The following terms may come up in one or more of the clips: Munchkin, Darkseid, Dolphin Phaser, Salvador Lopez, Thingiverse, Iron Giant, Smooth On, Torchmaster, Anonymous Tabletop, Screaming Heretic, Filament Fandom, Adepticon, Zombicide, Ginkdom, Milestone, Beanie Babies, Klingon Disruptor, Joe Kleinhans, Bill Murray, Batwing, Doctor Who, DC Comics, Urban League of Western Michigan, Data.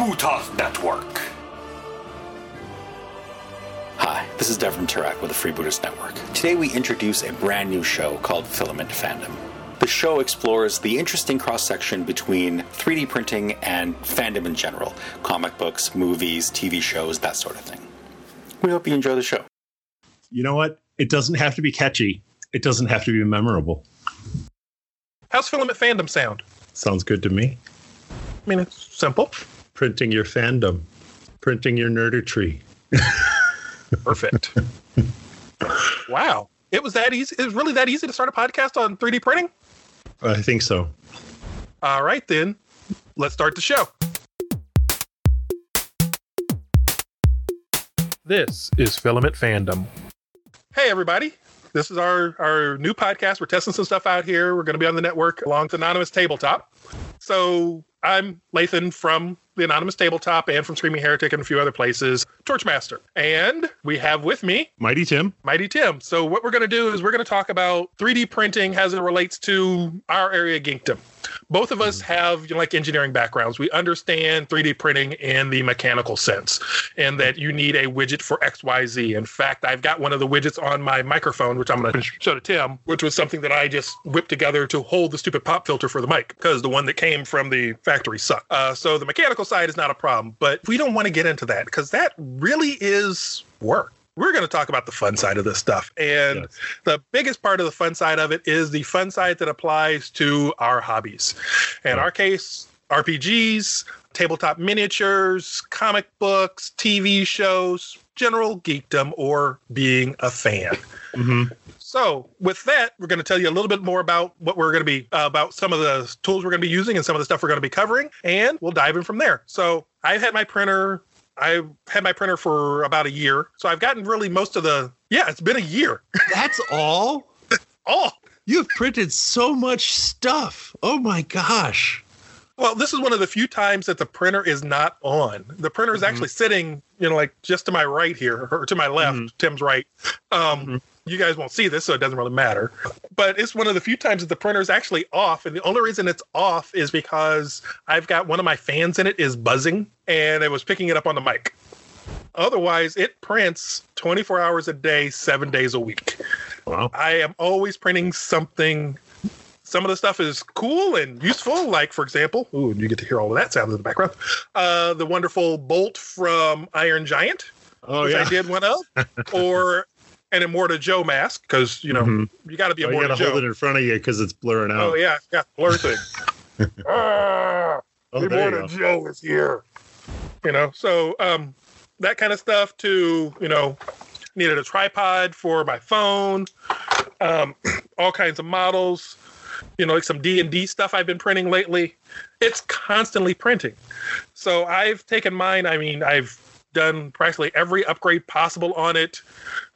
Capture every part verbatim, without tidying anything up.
Buddhist Network. Hi, this is Dev from Turak with the Free Buddhist Network. Today we introduce a brand new show called Filament Fandom. The show explores the interesting cross-section between three D printing and fandom in general. Comic books, movies, T V shows, that sort of thing. We hope you enjoy the show. You know what? It doesn't have to be catchy. It doesn't have to be memorable. How's Filament Fandom sound? Sounds good to me. I mean, it's simple. Printing your fandom. Printing your nerdatry. Perfect. Wow. It was that easy. It was really that easy to start a podcast on three D printing? I think so. All right, then. Let's start the show. This is Filament Fandom. Hey, everybody. This is our, our new podcast. We're testing some stuff out here. We're going to be on the network along with Anonymous Tabletop. So I'm Lathan from the Anonymous Tabletop and from Screaming Heretic and a few other places, Torchmaster. And we have with me... Mighty Tim. Mighty Tim. So what we're going to do is we're going to talk about three D printing as it relates to our area, Ginkdom. Both of us have, you know, like engineering backgrounds. We understand three D printing in the mechanical sense and that you need a widget for X, Y, Z. In fact, I've got one of the widgets on my microphone, which I'm going to show to Tim, which was something that I just whipped together to hold the stupid pop filter for the mic because the one that came from the factory sucked. Uh, so the mechanical side is not a problem, but we don't want to get into that because that really is work. We're going to talk about the fun side of this stuff. And yes. The biggest part of the fun side of it is the fun side that applies to our hobbies. In oh. our case, R P Gs, tabletop miniatures, comic books, T V shows, general geekdom, or being a fan. Mm-hmm. So with that, we're going to tell you a little bit more about what we're going to be uh, about some of the tools we're going to be using and some of the stuff we're going to be covering. And we'll dive in from there. So I've had my printer. I had my printer for about a year. So I've gotten really most of the, yeah, it's been a year. That's all? All. You've printed so much stuff. Oh my gosh. Well, this is one of the few times that the printer is not on. The printer is mm-hmm. actually sitting, you know, like just to my right here or to my left, mm-hmm. Tim's right. Um, mm-hmm. You guys won't see this, so it doesn't really matter. But it's one of the few times that the printer is actually off. And the only reason it's off is because I've got one of my fans in it is buzzing and it was picking it up on the mic. Otherwise, it prints twenty-four hours a day, seven days a week. Wow. I am always printing something. Some of the stuff is cool and useful. Like, for example, ooh, you get to hear all of that sound in the background. Uh, the wonderful bolt from Iron Giant, oh, which yeah. I did one of. Or... And a Moro Joe mask, because, you know, mm-hmm. you got to be a oh, Moro Joe. You got to hold it in front of you because it's blurring out. Oh, yeah. Yeah, blur thing. ah, oh, Moro Joe is here. You know, so um, that kind of stuff to, you know, needed a tripod for my phone, um, all kinds of models, you know, like some D and D stuff I've been printing lately. It's constantly printing. So I've taken mine. I mean, I've done practically every upgrade possible on it,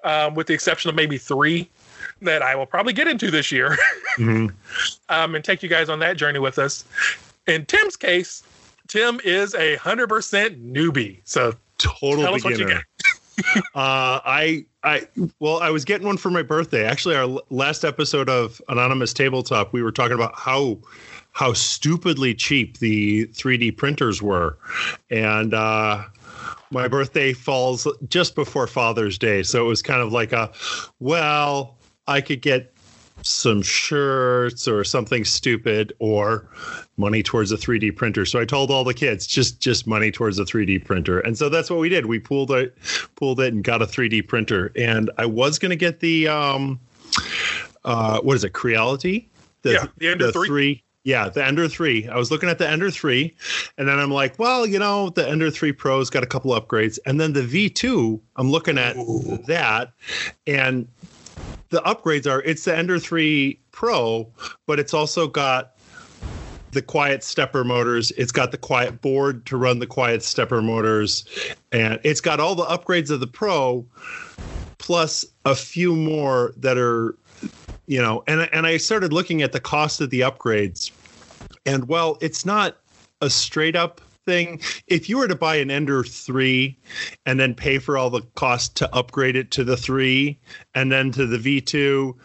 um, with the exception of maybe three that I will probably get into this year. mm-hmm. um, and take you guys on that journey with us. In Tim's case, Tim is a hundred percent newbie. So total tell beginner. Us what you got. uh, I, I, well, I was getting one for my birthday. Actually, our last episode of Anonymous Tabletop, we were talking about how, how stupidly cheap the three D printers were. And, uh, my birthday falls just before Father's Day. So it was kind of like a, well, I could get some shirts or something stupid or money towards a three D printer. So I told all the kids, just just money towards a three D printer. And so that's what we did. We pooled it, pooled it and got a three D printer. And I was going to get the, um, uh, what is it, Creality? The, yeah, the Ender three. three Yeah, the Ender three. I was looking at the Ender three, and then I'm like, well, you know, the Ender three Pro's got a couple upgrades. And then the V two, I'm looking at Ooh. that, and the upgrades are, it's the Ender three Pro, but it's also got the quiet stepper motors. It's got the quiet board to run the quiet stepper motors, and it's got all the upgrades of the Pro, plus a few more that are... You know, and and I started looking at the cost of the upgrades, and well, it's not a straight up thing. If you were to buy an Ender three and then pay for all the cost to upgrade it to the three and then to the V two,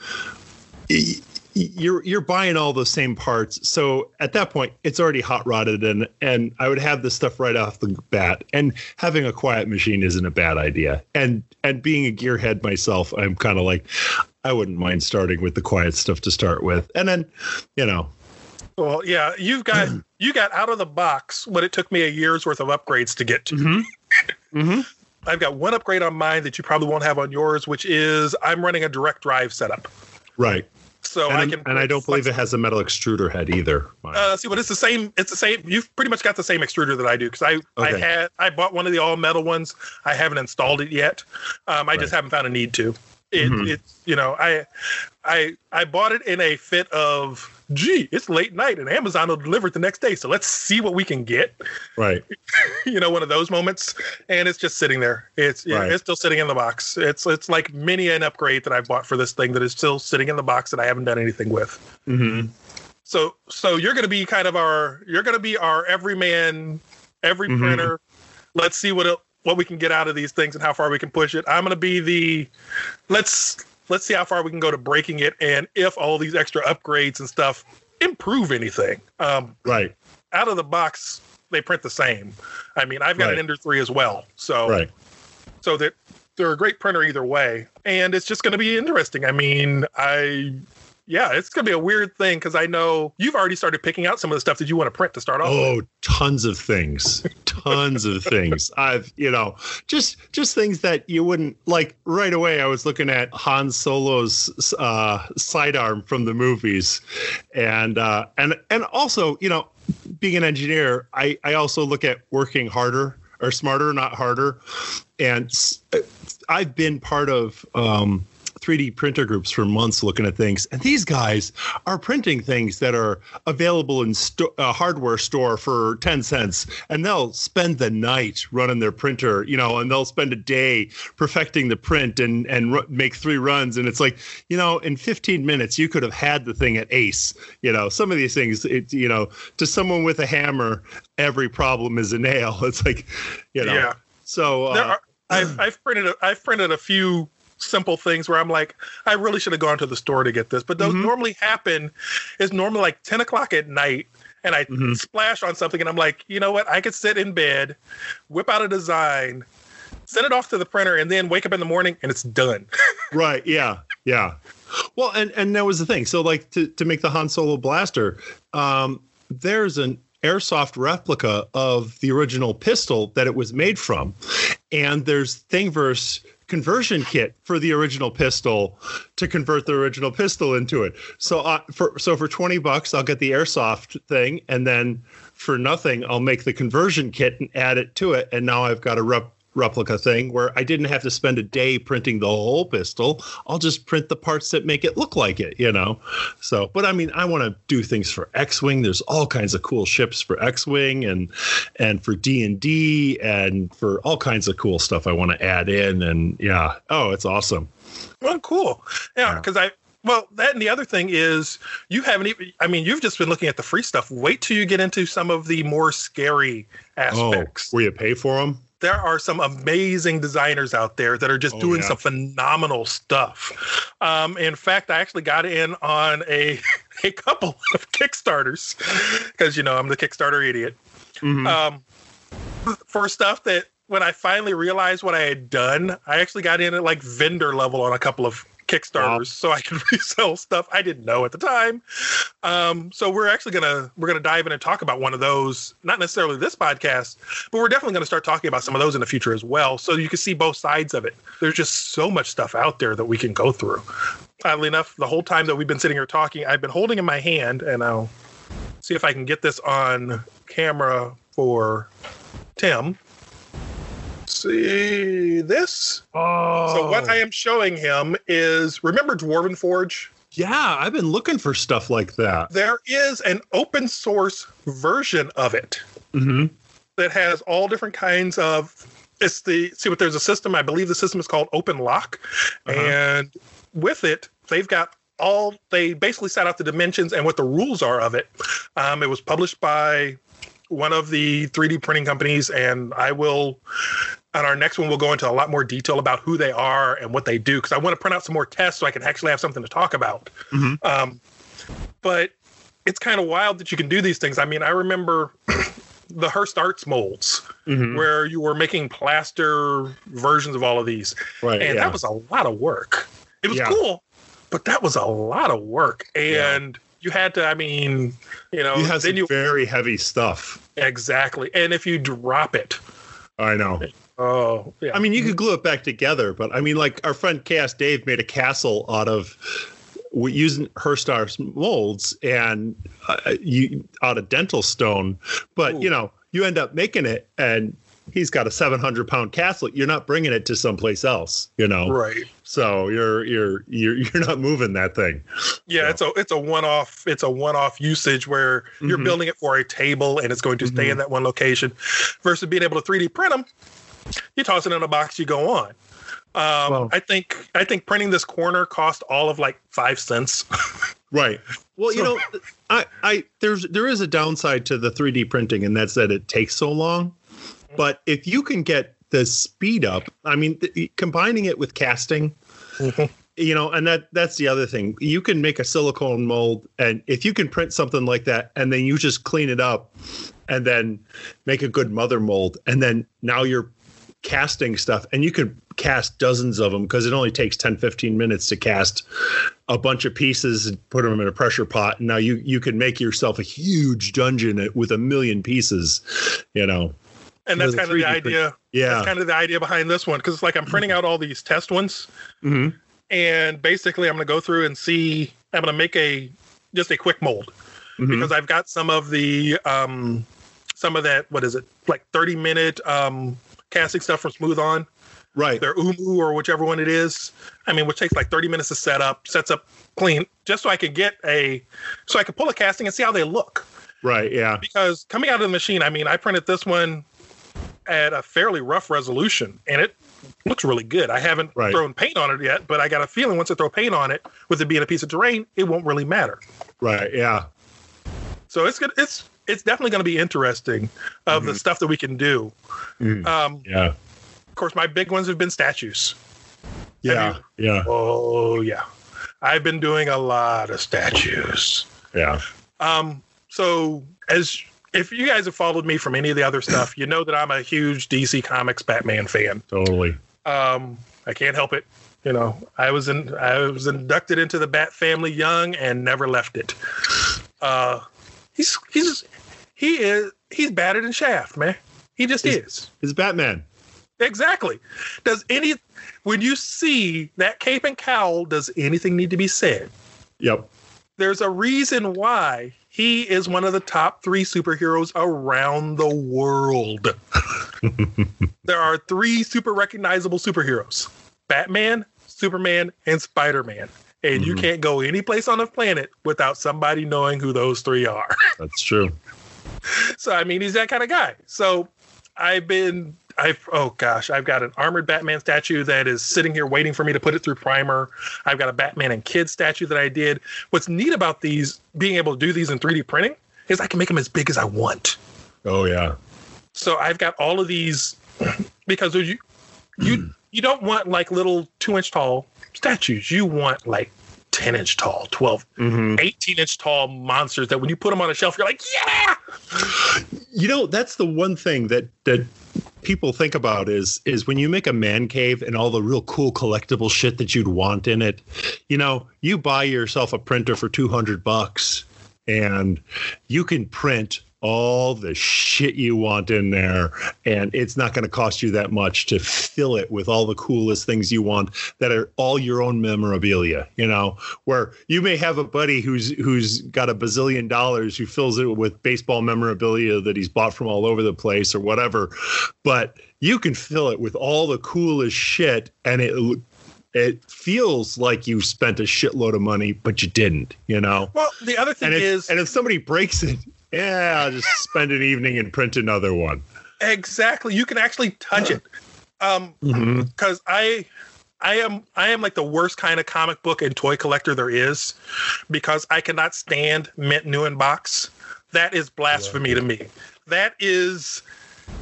you're you're buying all those same parts. So at that point, it's already hot rodded, and and I would have this stuff right off the bat. And having a quiet machine isn't a bad idea. And and being a gearhead myself, I'm kind of like, I wouldn't mind starting with the quiet stuff to start with. And then, you know. Well, yeah, you've got you got out of the box what it took me a year's worth of upgrades to get to. Mm-hmm. Mm-hmm. I've got one upgrade on mine that you probably won't have on yours, which is I'm running a direct drive setup. Right. So and I can, and I don't believe it has a metal extruder head either. Uh, see, but it's the same. It's the same. You've pretty much got the same extruder that I do because I okay. I had I bought one of the all metal ones. I haven't installed it yet. Um, I right. just haven't found a need to. It, mm-hmm. it you know I I I bought it in a fit of gee it's late night and Amazon will deliver it the next day, so let's see what we can get. Right. You know, one of those moments, and it's just sitting there. It's yeah, right. It's still sitting in the box. It's it's like mini an upgrade that I bought for this thing that is still sitting in the box that I haven't done anything with. Mm-hmm. So so you're going to be kind of our you're going to be our everyman, every mm-hmm. printer. Let's see what it, what we can get out of these things and how far we can push it. I'm going to be the let's. Let's see how far we can go to breaking it, and if all these extra upgrades and stuff improve anything. Um, right. Out of the box, they print the same. I mean, I've got right. an Ender three as well, so right. so that they're a great printer either way, and it's just going to be interesting. I mean, I yeah, it's going to be a weird thing because I know you've already started picking out some of the stuff that you want to print to start off. Oh, with. Tons of things, tons of things. I've you know just just things that you wouldn't like right away. I was looking at Han Solo's uh, sidearm from the movies, and uh, and and also you know being an engineer, I I also look at working harder or smarter, not harder. And I've been part of. Um, three D printer groups for months looking at things, and these guys are printing things that are available in sto- a hardware store for ten cents, and they'll spend the night running their printer, you know, and they'll spend a day perfecting the print and and r- make three runs, and it's like, you know, in fifteen minutes you could have had the thing at Ace. You know, some of these things, it, you know, to someone with a hammer, every problem is a nail. It's like, you know, yeah. So uh, there are, I've I've printed a, I've printed a few. Simple things where I'm like, I really should have gone to the store to get this. But those mm-hmm. normally happen is normally like ten o'clock at night, and I mm-hmm. splash on something, and I'm like, you know what? I could sit in bed, whip out a design, send it off to the printer, and then wake up in the morning, and it's done. Right. Yeah. Yeah. Well, and, and that was the thing. So, like, to, to make the Han Solo blaster, um, there's an airsoft replica of the original pistol that it was made from. And there's Thingiverse conversion kit for the original pistol to convert the original pistol into it. So uh, for so for twenty bucks, I'll get the airsoft thing, and then for nothing, I'll make the conversion kit and add it to it. And now I've got a rep- replica thing where I didn't have to spend a day printing the whole pistol. I'll just print the parts that make it look like it, you know? So, but I mean, I want to do things for X-Wing. There's all kinds of cool ships for X-Wing and, and for D and D and for all kinds of cool stuff I want to add in. And yeah. Oh, it's awesome. Well, cool. Yeah. yeah. Cause I, Well, that and the other thing is you haven't even, I mean, you've just been looking at the free stuff. Wait till you get into some of the more scary aspects. Oh, where you pay for them? There are some amazing designers out there that are just oh, doing yeah. some phenomenal stuff. Um, in fact, I actually got in on a, a couple of Kickstarters because, you know, I'm the Kickstarter idiot. Mm-hmm. Um, for stuff that when I finally realized what I had done, I actually got in at like vendor level on a couple of Kickstarters, wow. so I can resell stuff I didn't know at the time. Um, so we're actually gonna we're gonna dive in and talk about one of those. Not necessarily this podcast, but we're definitely gonna start talking about some of those in the future as well. So you can see both sides of it. There's just so much stuff out there that we can go through. Oddly enough, the whole time that we've been sitting here talking, I've been holding in my hand, and I'll see if I can get this on camera for Tim. See this? Oh. So what I am showing him is, remember Dwarven Forge? Yeah, I've been looking for stuff like that. There is an open source version of it mm-hmm. that has all different kinds of, it's the, see what there's a system, I believe the system is called Open Lock. Uh-huh. And with it, they've got all, they basically set out the dimensions and what the rules are of it. Um, it was published by one of the three D printing companies, and I will... On our next one, we'll go into a lot more detail about who they are and what they do, because I want to print out some more tests so I can actually have something to talk about. Mm-hmm. Um, But it's kind of wild that you can do these things. I mean, I remember the Hirst Arts molds, mm-hmm. where you were making plaster versions of all of these. Right, and yeah. that was a lot of work. It was yeah. cool, but that was a lot of work. And yeah. you had to, I mean, you know. It has then you, very heavy stuff. Exactly. And if you drop it. I know. Oh, yeah. I mean, you could glue it back together, but I mean, like our friend Chaos Dave made a castle out of using Hirst Arts molds and uh, you out of dental stone. But, Ooh. you know, you end up making it and he's got a seven hundred pound castle. You're not bringing it to someplace else, you know? Right. So you're you're you're you're not moving that thing. Yeah, so. it's a it's a one off it's a one off usage where you're mm-hmm. building it for a table and it's going to mm-hmm. stay in that one location, versus being able to three D print them. You toss it in a box, you go on. Um, well, I think I think printing this corner cost all of like five cents. Right. Well, so, you know, I, I there's there is a downside to the three D printing, and that's that it takes so long. But if you can get the speed up, I mean, th- combining it with casting, mm-hmm. you know, and that that's the other thing. You can make a silicone mold, and if you can print something like that, and then you just clean it up and then make a good mother mold. And then now you're casting stuff, and you could cast dozens of them because it only takes ten, fifteen minutes to cast a bunch of pieces and put them in a pressure pot. And now you, you can make yourself a huge dungeon with a million pieces, you know. And that's kind of the idea. Yeah. That's kind of the idea behind this one. Because it's like I'm printing out all these test ones. Mm-hmm. And basically I'm going to go through and see. I'm going to make a just a quick mold. Mm-hmm. Because I've got some of the um, some of that. What is it? Like thirty minute um, casting stuff from Smooth On. Right. Their Umu or whichever one it is. I mean, which takes like thirty minutes to set up. Sets up clean. Just so I can get a. So I can pull a casting and see how they look. Right. Yeah. Because coming out of the machine. I mean, I printed this one at a fairly rough resolution, and it looks really good. I haven't right. thrown paint on it yet, but I got a feeling once I throw paint on it, with it being a piece of terrain, it won't really matter. Right. Yeah. So it's good. It's, it's definitely going to be interesting of mm-hmm. the stuff that we can do. Mm. Um, yeah. Of course, my big ones have been statues. Yeah. Have you? Yeah. Oh yeah. I've been doing a lot of statues. Yeah. Um, so as, if you guys have followed me from any of the other stuff, you know that I'm a huge D C Comics Batman fan. Totally. Um, I can't help it. You know, I was in, I was inducted into the Bat family young and never left it. Uh, he's he's he is he's battered in Shaft, man. He just he's, is. He's Batman. Exactly. Does any when you see that cape and cowl, does anything need to be said? Yep. There's a reason why he is one of the top three superheroes around the world. There are three super recognizable superheroes: Batman, Superman, and Spider-Man. And mm-hmm. you can't go any place on the planet without somebody knowing who those three are. That's true. So, I mean, he's that kind of guy. So I've been, I've, oh gosh, I've got an armored Batman statue that is sitting here waiting for me to put it through primer. I've got a Batman and Kids statue that I did. What's neat about these, being able to do these in three D printing, is I can make them as big as I want. Oh yeah. So I've got all of these because you, you, you don't want like little two inch tall statues. You want like ten inch tall, twelve, mm-hmm. eighteen inch tall monsters that when you put them on a shelf, you're like, yeah. You know, that's the one thing that, that, people think about is is when you make a man cave and all the real cool collectible shit that you'd want in it, you know, you buy yourself a printer for two hundred bucks and you can print all the shit you want in there. And it's not going to cost you that much to fill it with all the coolest things you want that are all your own memorabilia, you know, where you may have a buddy who's who's got a bazillion dollars who fills it with baseball memorabilia that he's bought from all over the place or whatever. But you can fill it with all the coolest shit. And it it feels like you spent a shitload of money, but you didn't, you know. Well, the other thing and is. If, and if somebody breaks it. Yeah, I'll just spend an evening and print another one. Exactly. You can actually touch it. Um, mm-hmm. Cause I, I am, I am like the worst kind of comic book and toy collector there is, because I cannot stand mint new in box. That is blasphemy yeah. to me. That is,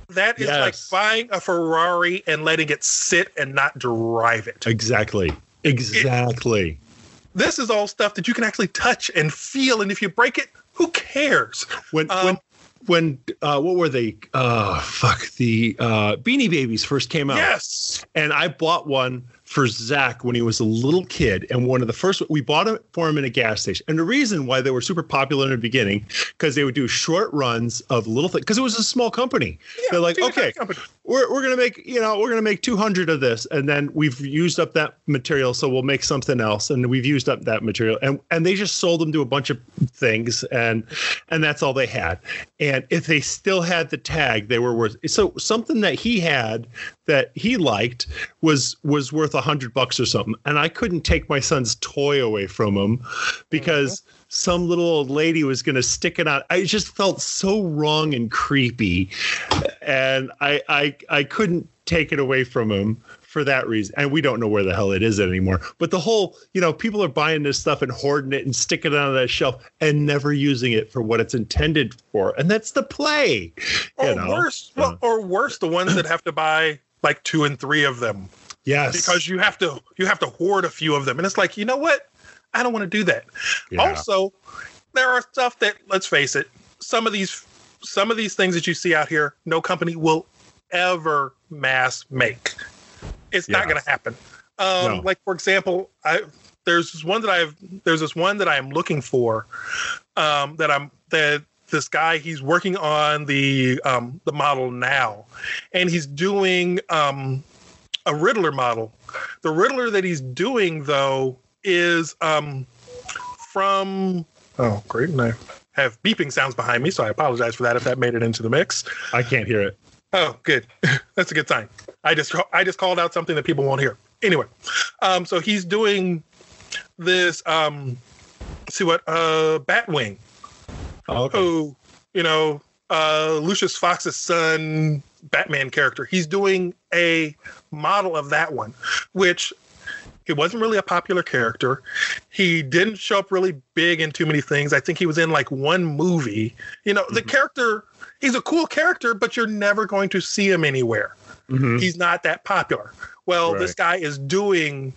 that is yes. like buying a Ferrari and letting it sit and not drive it. Exactly. Exactly. It, this is all stuff that you can actually touch and feel. And if you break it, who cares? When um, when when uh, what were they? Uh, fuck the uh, Beanie Babies first came out. Yes, and I bought one for Zach when he was a little kid, and one of the first we bought it for him in a gas station. And the reason why they were super popular in the beginning, because they would do short runs of little things, because it was a small company. Yeah, they're like, okay, we're we're gonna make you know we're gonna make two hundred of this, and then we've used up that material, so we'll make something else, and we've used up that material, and and they just sold them to a bunch of things, and and that's all they had. And if they still had the tag, they were worth. So something that he had that he liked was was worth a hundred bucks or something. And I couldn't take my son's toy away from him because mm-hmm. some little old lady was going to stick it out. I just felt so wrong and creepy. And I, I, I couldn't take it away from him for that reason. And we don't know where the hell it is anymore, but the whole, you know, people are buying this stuff and hoarding it and sticking it on that shelf and never using it for what it's intended for. And that's the play. Or you know? worse, yeah. well, or worse, the ones that have to buy like two and three of them. Yes, because you have to you have to hoard a few of them. And it's like, you know what? I don't want to do that. Yeah. Also, there are stuff that, let's face it, some of these some of these things that you see out here, no company will ever mass make. It's yeah. not going to happen. Um, no. Like, for example, I there's this one that I've there's this one that I am looking for um, that I'm that. This guy, he's working on the um, the model now, and he's doing um, a Riddler model. The Riddler that he's doing, though, is um, from... Oh, great. And I have beeping sounds behind me, so I apologize for that if that made it into the mix. I can't hear it. Oh, good. That's a good sign. I just I just called out something that people won't hear. Anyway, um, so he's doing this, um, see what, uh, Batwing. Oh, okay. Who, you know, uh, Lucius Fox's son... Batman character. He's doing a model of that one, which he wasn't really a popular character. He didn't show up really big in too many things. I think he was in like one movie. You know, mm-hmm. the character, he's a cool character, but you're never going to see him anywhere. Mm-hmm. He's not that popular. Well, right. This guy is doing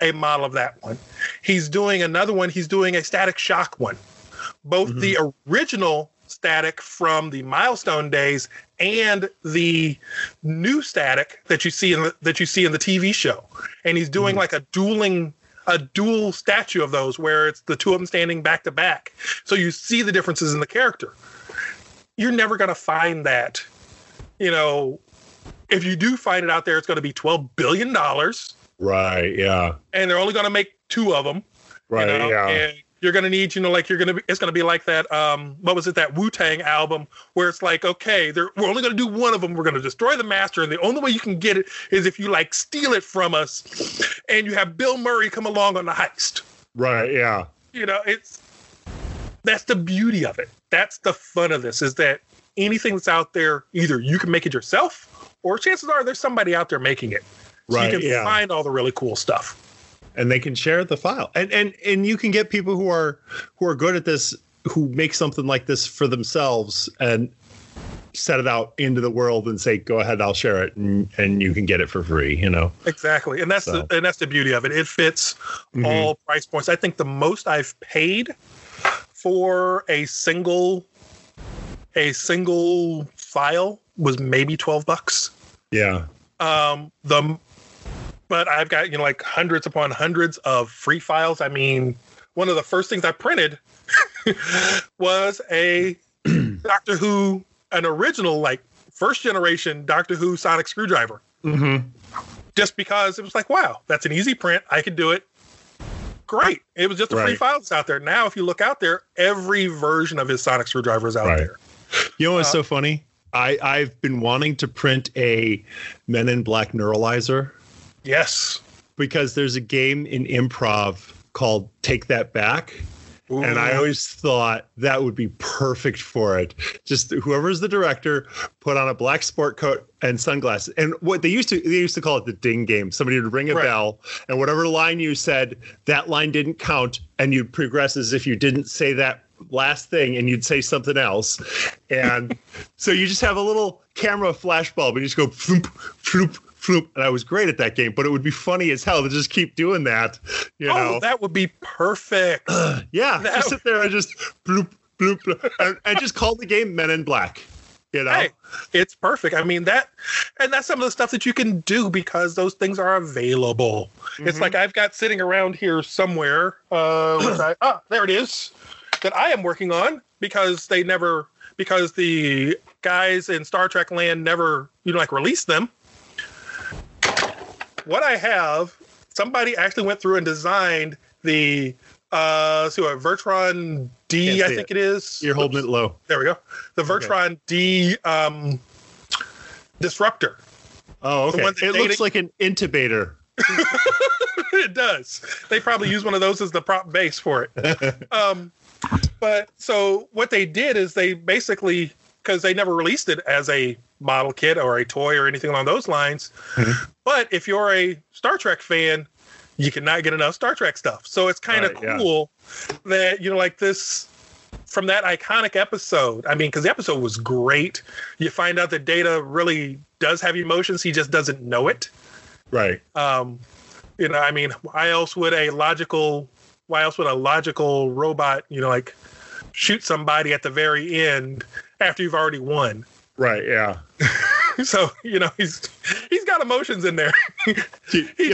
a model of that one. He's doing another one. He's doing a Static Shock one. Both mm-hmm. the original Static from the Milestone days and the new Static that you see in the, that you see in the T V show, and he's doing mm-hmm. like a dueling a dual statue of those where it's the two of them standing back to back, so you see the differences in the character. You're never going to find that. You know, if you do find it out there, it's going to be twelve billion dollars, right? Yeah, and they're only going to make two of them, right? You know? Yeah. And you're going to need, you know, like you're going to be, it's going to be like that. Um, what was it? That Wu-Tang album where it's like, okay, we're only going to do one of them. We're going to destroy the master. And the only way you can get it is if you like steal it from us and you have Bill Murray come along on the heist. Right. Yeah. You know, it's, that's the beauty of it. That's the fun of this, is that anything that's out there, either you can make it yourself or chances are there's somebody out there making it. Right. So you can yeah. find all the really cool stuff. And they can share the file, and and and you can get people who are who are good at this, who make something like this for themselves and set it out into the world and say, "Go ahead, I'll share it," and and you can get it for free. You know, exactly, and that's so. the, and that's the beauty of it. It fits mm-hmm. all price points. I think the most I've paid for a single a single file was maybe twelve bucks. Yeah. Um. The But I've got, you know, like hundreds upon hundreds of free files. I mean, one of the first things I printed was a Doctor Who, an original, like, first generation Doctor Who sonic screwdriver. Mm-hmm. Just because it was like, wow, that's an easy print. I could do it. Great. It was just the right. free files out there. Now, if you look out there, every version of his sonic screwdriver is out right. there. You know what's uh, so funny? I, I've been wanting to print a Men in Black neuralizer. Yes, because there's a game in improv called Take That Back. Ooh. And I always thought that would be perfect for it. Just whoever's the director, put on a black sport coat and sunglasses. And what they used to they used to call it the ding game. Somebody would ring a right. bell, and whatever line you said, that line didn't count. And you'd progress as if you didn't say that last thing, and you'd say something else. And so you just have a little camera flashbulb, and you just go floop, floop. floop, and I was great at that game. But it would be funny as hell to just keep doing that. You oh, know? That would be perfect. Uh, yeah, that just would... sit there and just bloop, bloop, bloop, and, and just call the game Men in Black. You know, hey, it's perfect. I mean, that, and that's some of the stuff that you can do because those things are available. Mm-hmm. It's like I've got sitting around here somewhere. Uh, which I, ah, there it is, that I am working on because they never, because the guys in Star Trek land never, you know, like released them. What I have, somebody actually went through and designed the uh, so a Vertron D, I think it. it is. You're holding Oops. it low. There we go. The Vertron okay. D um, disruptor. Oh, okay. It dating. looks like an intubator. It does. They probably use one of those as the prop base for it. Um, but so what they did is they basically, because they never released it as a model kit or a toy or anything along those lines. Mm-hmm. But if you're a Star Trek fan, you cannot get enough Star Trek stuff. So it's kind of right, cool yeah. that, you know, like this from that iconic episode. I mean, because the episode was great. You find out that Data really does have emotions. He just doesn't know it. Right. Um, you know, I mean, why else would a logical, why else would a logical robot, you know, like shoot somebody at the very end after you've already won? Right. Yeah. So, you know, he's he's got emotions in there. You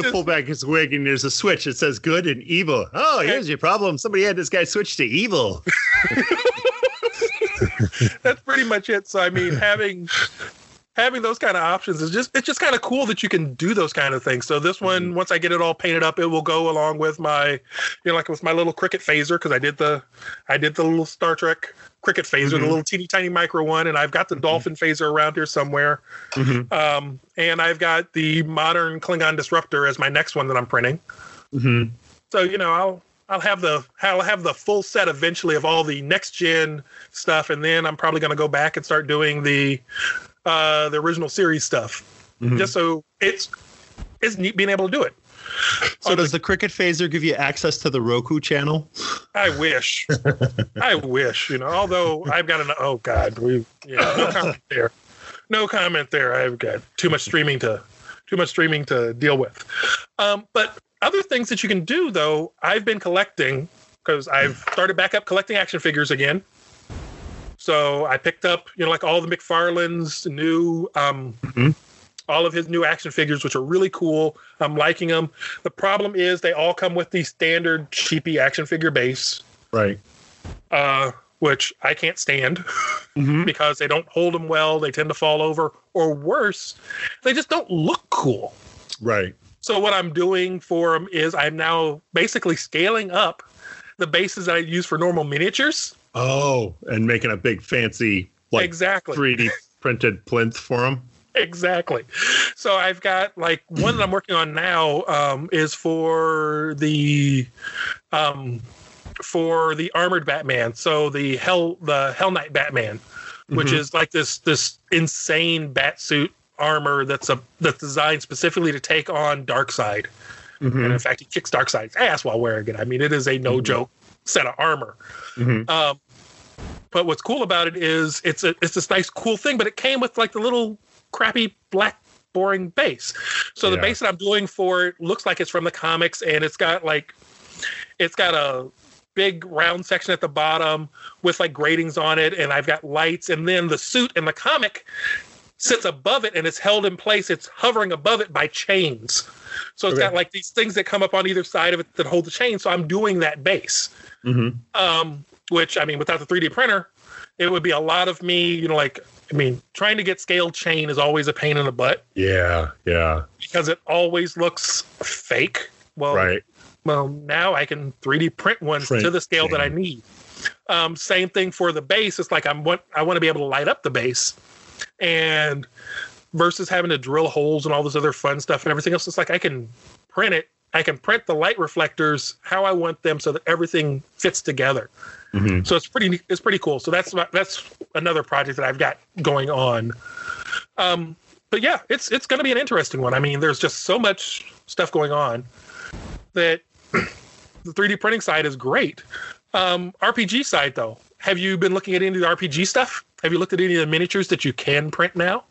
just, pull back his wig and there's a switch that says good and evil. Oh, here's your problem. Somebody had this guy switch to evil. That's pretty much it. So, I mean, having having those kind of options is just, it's just kind of cool that you can do those kind of things. So this one, mm-hmm. once I get it all painted up, it will go along with my, you know, like with my little Cricket Phaser, because I did the I did the little Star Trek Cricket Phaser, mm-hmm. the little teeny tiny micro one, and I've got the mm-hmm. Dolphin Phaser around here somewhere. Mm-hmm. Um, and I've got the modern Klingon Disruptor as my next one that I'm printing. Mm-hmm. So, you know, I'll I'll have the I'll have the full set eventually of all the next gen stuff, and then I'm probably going to go back and start doing the Uh, the original series stuff, mm-hmm. just so it's it's neat being able to do it. So, does the Cricket Phaser give you access to the Roku channel? I wish, I wish. You know, although I've got an oh god, we yeah, no comment there, no comment there. I've got too much streaming to too much streaming to deal with. Um, but other things that you can do though, I've been collecting because I've started back up collecting action figures again. So I picked up, you know, like all the McFarlane's new, um, mm-hmm. all of his new action figures, which are really cool. I'm liking them. The problem is they all come with the standard cheapy action figure base. Right. Uh, which I can't stand mm-hmm. because they don't hold them well. They tend to fall over, or worse, they just don't look cool. Right. So what I'm doing for them is I'm now basically scaling up the bases that I use for normal miniatures. Oh, and making a big fancy like exactly. three D printed plinth for them. Exactly. So I've got like one that I'm working on now um, is for the um, for the armored Batman. So the Hell the Hell Knight Batman, which mm-hmm. is like this this insane batsuit armor that's a that's designed specifically to take on Darkseid. Mm-hmm. And in fact, he kicks Darkseid's ass while wearing it. I mean, it is a no mm-hmm. joke set of armor. Mm-hmm. Um, but what's cool about it is it's a, it's this nice cool thing, but it came with like the little crappy black boring base. So yeah. the base that I'm doing for it looks like it's from the comics, and it's got like it's got a big round section at the bottom with like gratings on it, and I've got lights, and then the suit in the comic sits above it and it's held in place. It's hovering above it by chains. So it's okay. got like these things that come up on either side of it that hold the chain. So I'm doing that base. Mm-hmm. Um, which, I mean, without the three D printer, it would be a lot of me, you know, like, I mean, trying to get scaled chain is always a pain in the butt. Yeah, yeah. Because it always looks fake. Well, right. Well, now I can three D print ones print to the scale chain that I need. Um, same thing for the base. It's like I'm want, I want to be able to light up the base. And versus having to drill holes and all this other fun stuff and everything else, it's like I can print it. I can print the light reflectors how I want them so that everything fits together. Mm-hmm. So it's pretty, it's pretty cool. So that's, that's another project that I've got going on. Um, but yeah, it's, it's going to be an interesting one. I mean, there's just so much stuff going on that the three D printing side is great. Um, R P G side though. Have you been looking at any of the R P G stuff? Have you looked at any of the miniatures that you can print now?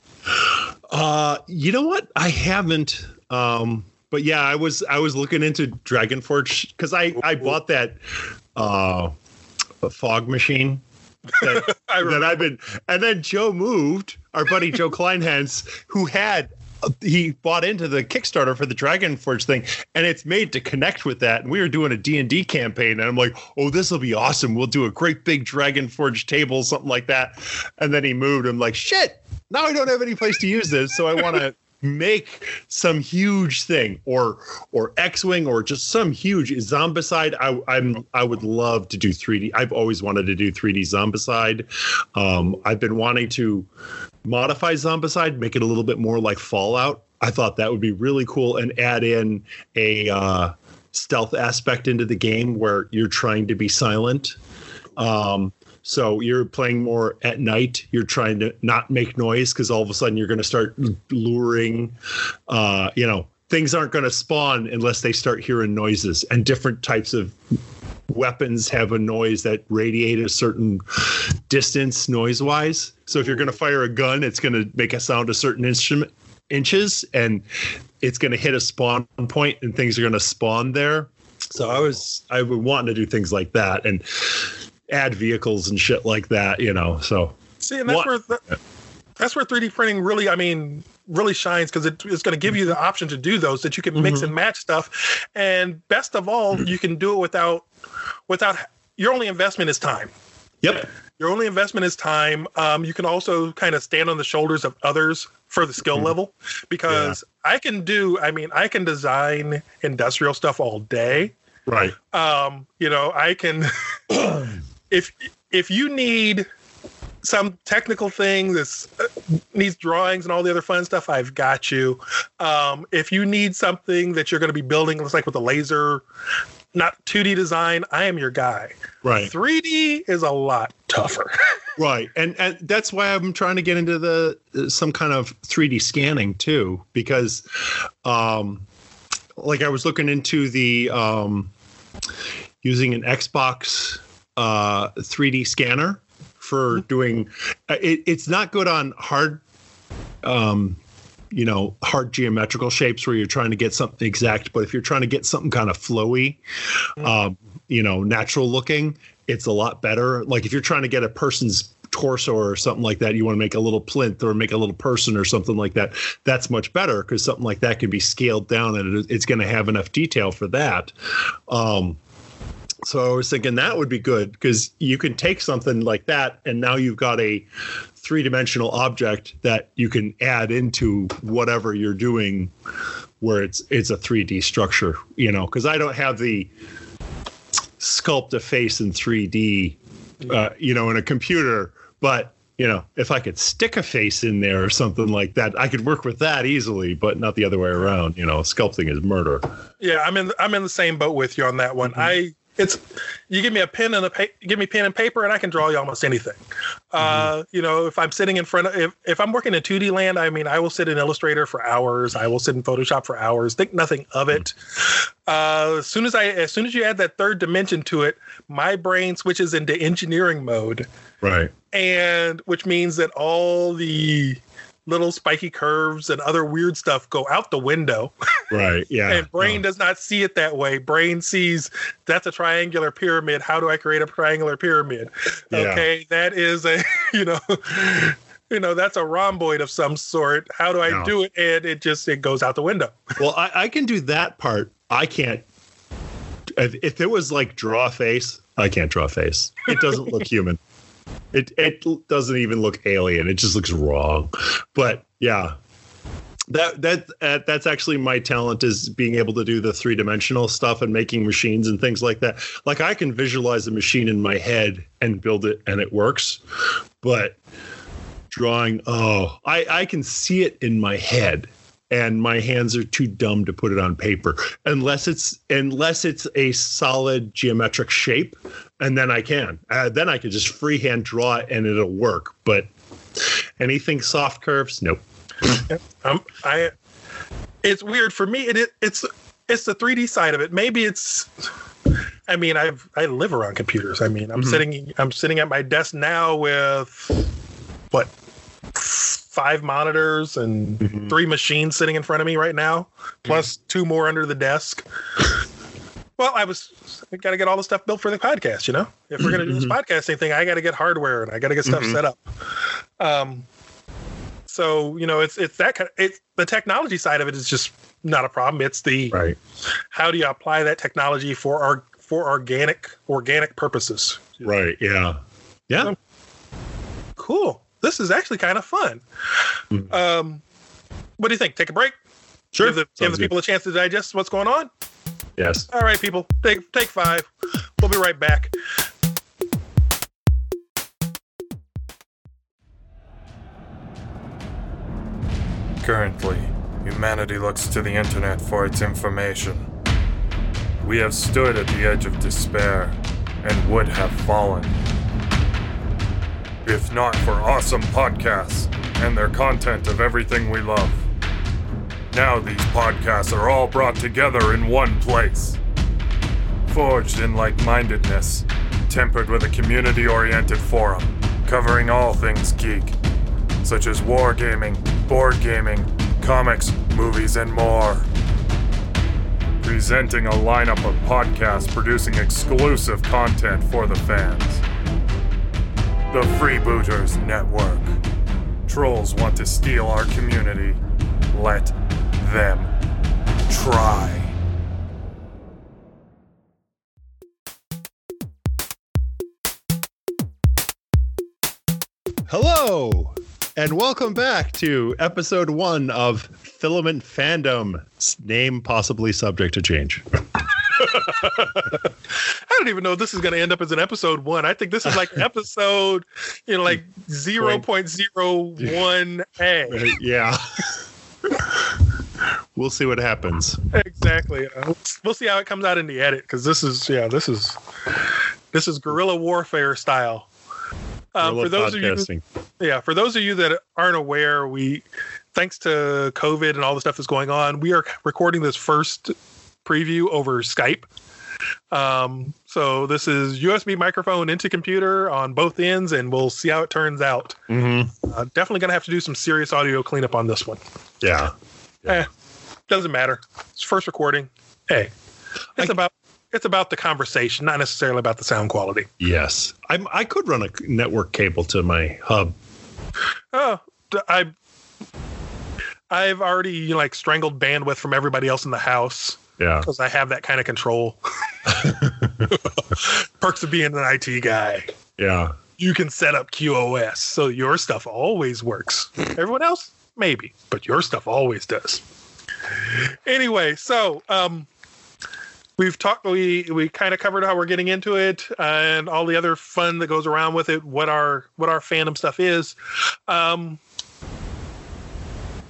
Uh, you know what? I haven't. Um, but yeah, I was I was looking into Dragon Forge because I, I bought that uh, fog machine that, I that I've been. And then Joe moved, our buddy Joe Kleinhans, who had. He bought into the Kickstarter for the Dragon Forge thing, and it's made to connect with that. And we were doing a D and D campaign, and I'm like, oh, this will be awesome. We'll do a great big Dragon Forge table, something like that. And then he moved. I'm like, shit, now I don't have any place to use this. So I want to make some huge thing or or X-Wing or just some huge Zombicide. I, I'm, I would love to do three D. I've always wanted to do three D Zombicide. Um, I've been wanting to modify Zombicide, make it a little bit more like Fallout. I thought that would be really cool and add in a uh, stealth aspect into the game where you're trying to be silent. Um, so you're playing more at night. You're trying to not make noise because all of a sudden you're going to start luring, uh, you know, things aren't going to spawn unless they start hearing noises, and different types of weapons have a noise that radiate a certain distance noise wise. So if you're going to fire a gun, it's going to make a sound a certain instrument inches, and it's going to hit a spawn point, and things are going to spawn there. So I was, I would want to do things like that and add vehicles and shit like that, you know? So see, and that's what, where, that, that's where three D printing really, I mean, really shines, because it, it's going to give you the option to do those, that you can mix mm-hmm. and match stuff. And best of all, mm-hmm. you can do it without, without your only investment is time. Yep. Your only investment is time. Um, you can also kind of stand on the shoulders of others for the skill mm-hmm. level, because yeah. I can do, I mean, I can design industrial stuff all day. Right. Um, you know, I can, if, if you need some technical thing that uh, needs drawings and all the other fun stuff, I've got you. Um, if you need something that you're going to be building, looks like with a laser, not two D design, I am your guy. Right. three D is a lot tougher. Right. And and that's why I'm trying to get into the uh, some kind of three D scanning too, because um, like I was looking into the um, using an Xbox uh, three D scanner for mm-hmm. doing it. It's not good on hard um you know, hard geometrical shapes where you're trying to get something exact. But if you're trying to get something kind of flowy, mm-hmm. um, you know, natural looking, it's a lot better. Like if you're trying to get a person's torso or something like that, you want to make a little plinth or make a little person or something like that. That's much better, because something like that can be scaled down and it's going to have enough detail for that. Um, so I was thinking that would be good, because you can take something like that and now you've got a three-dimensional object that you can add into whatever you're doing, where it's it's a three D structure, you know, because I don't have the sculpt a face in three D, uh, you know, in a computer. But, you know, if I could stick a face in there or something like that, I could work with that easily, but not the other way around. You know, sculpting is murder. Yeah, I'm in, I'm in the same boat with you on that one. Mm-hmm. I It's you give me a pen and a pa- give me pen and paper, and I can draw you almost anything. Uh, mm-hmm. You know, if I'm sitting in front of if, if I'm working in two D land, I mean, I will sit in Illustrator for hours. I will sit in Photoshop for hours. Think nothing of it. Mm-hmm. Uh, as soon as I as soon as you add that third dimension to it, my brain switches into engineering mode. Right. And which means that all the little spiky curves and other weird stuff go out the window. Right. Yeah. And brain oh. does not see it that way. Brain sees that's a triangular pyramid. How do I create a triangular pyramid? Yeah. Okay. That is a, you know, you know, that's a rhomboid of some sort. How do I no. do it? And it just, it goes out the window. Well, I, I can do that part. I can't, if, if it was like draw a face, I can't draw a face. It doesn't look human. It it doesn't even look alien. It just looks wrong. But yeah, that that uh, that's actually my talent, is being able to do the three dimensional stuff and making machines and things like that. Like I can visualize a machine in my head and build it and it works. But drawing, oh, I, I can see it in my head, and my hands are too dumb to put it on paper unless it's unless it's a solid geometric shape. And then I can. Uh, then I could just freehand draw it and it'll work. But anything soft curves, nope. um, I, it's weird for me. It, it it's it's the three D side of it. Maybe it's. I mean, I've I live around computers. I mean, I'm mm-hmm. sitting I'm sitting at my desk now with what five monitors and mm-hmm. three machines sitting in front of me right now, plus mm-hmm. two more under the desk. Well, I was I got to get all the stuff built for the podcast, you know? If we're going to do this podcasting thing, I got to get hardware and I got to get stuff mm-hmm. set up. Um, so, you know, it's it's that kind of, it's the technology side of it is just not a problem. It's the right. how do you apply that technology for our for organic organic purposes? Right, yeah. Yeah. So, cool. This is actually kind of fun. Mm-hmm. Um, what do you think? Take a break? Sure. Give the, give the people a chance to digest what's going on. Yes. All right, people. Take take five. We'll be right back. Currently, humanity looks to the internet for its information. We have stood at the edge of despair and would have fallen if not for awesome podcasts and their content of everything we love. Now these podcasts are all brought together in one place. Forged in like-mindedness, tempered with a community-oriented forum, covering all things geek, such as wargaming, board gaming, comics, movies, and more. Presenting a lineup of podcasts producing exclusive content for the fans. The Free Buddhist Network. Trolls want to steal our community. Let them try. Hello, and welcome back to episode one of Filament Fandom. Name possibly subject to change. I don't even know if this is going to end up as an episode one. I think this is like episode, you know, like zero point zero one A. Yeah. We'll see what happens. Exactly. Uh, we'll see how it comes out in the edit, because this is, yeah, this is this is guerrilla warfare style. Um, for those of you, yeah, for those of you that aren't aware, we, thanks to COVID and all the stuff that's going on, we are recording this first preview over Skype. Um, so this is U S B microphone into computer on both ends, and we'll see how it turns out. Mm-hmm. Uh, definitely going to have to do some serious audio cleanup on this one. Yeah. yeah. Eh, doesn't matter. It's first recording. Hey, it's I, about it's about the conversation, not necessarily about the sound quality. Yes. I'm, I could run a network cable to my hub. Oh, I, I've already you know, like strangled bandwidth from everybody else in the house. Yeah, because I have that kind of control. Perks of being an I T guy. Yeah. You can set up Q O S, so your stuff always works. Everyone else, maybe, but your stuff always does. Anyway, so um, we've talked, we, we kind of covered how we're getting into it uh, and all the other fun that goes around with it, what our, what our fandom stuff is. Um,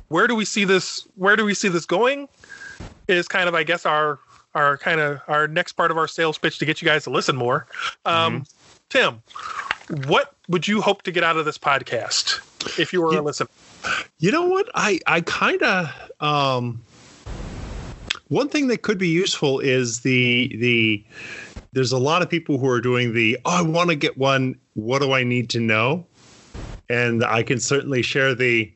where do we see this? Where do we see this going? Is kind of, I guess, our our kind of our next part of our sales pitch to get you guys to listen more. Um, mm-hmm. Tim, what would you hope to get out of this podcast if you were a listener? You know what? I, I kind of um, one thing that could be useful is the the there's a lot of people who are doing the oh, I want to get one. What do I need to know? And I can certainly share the,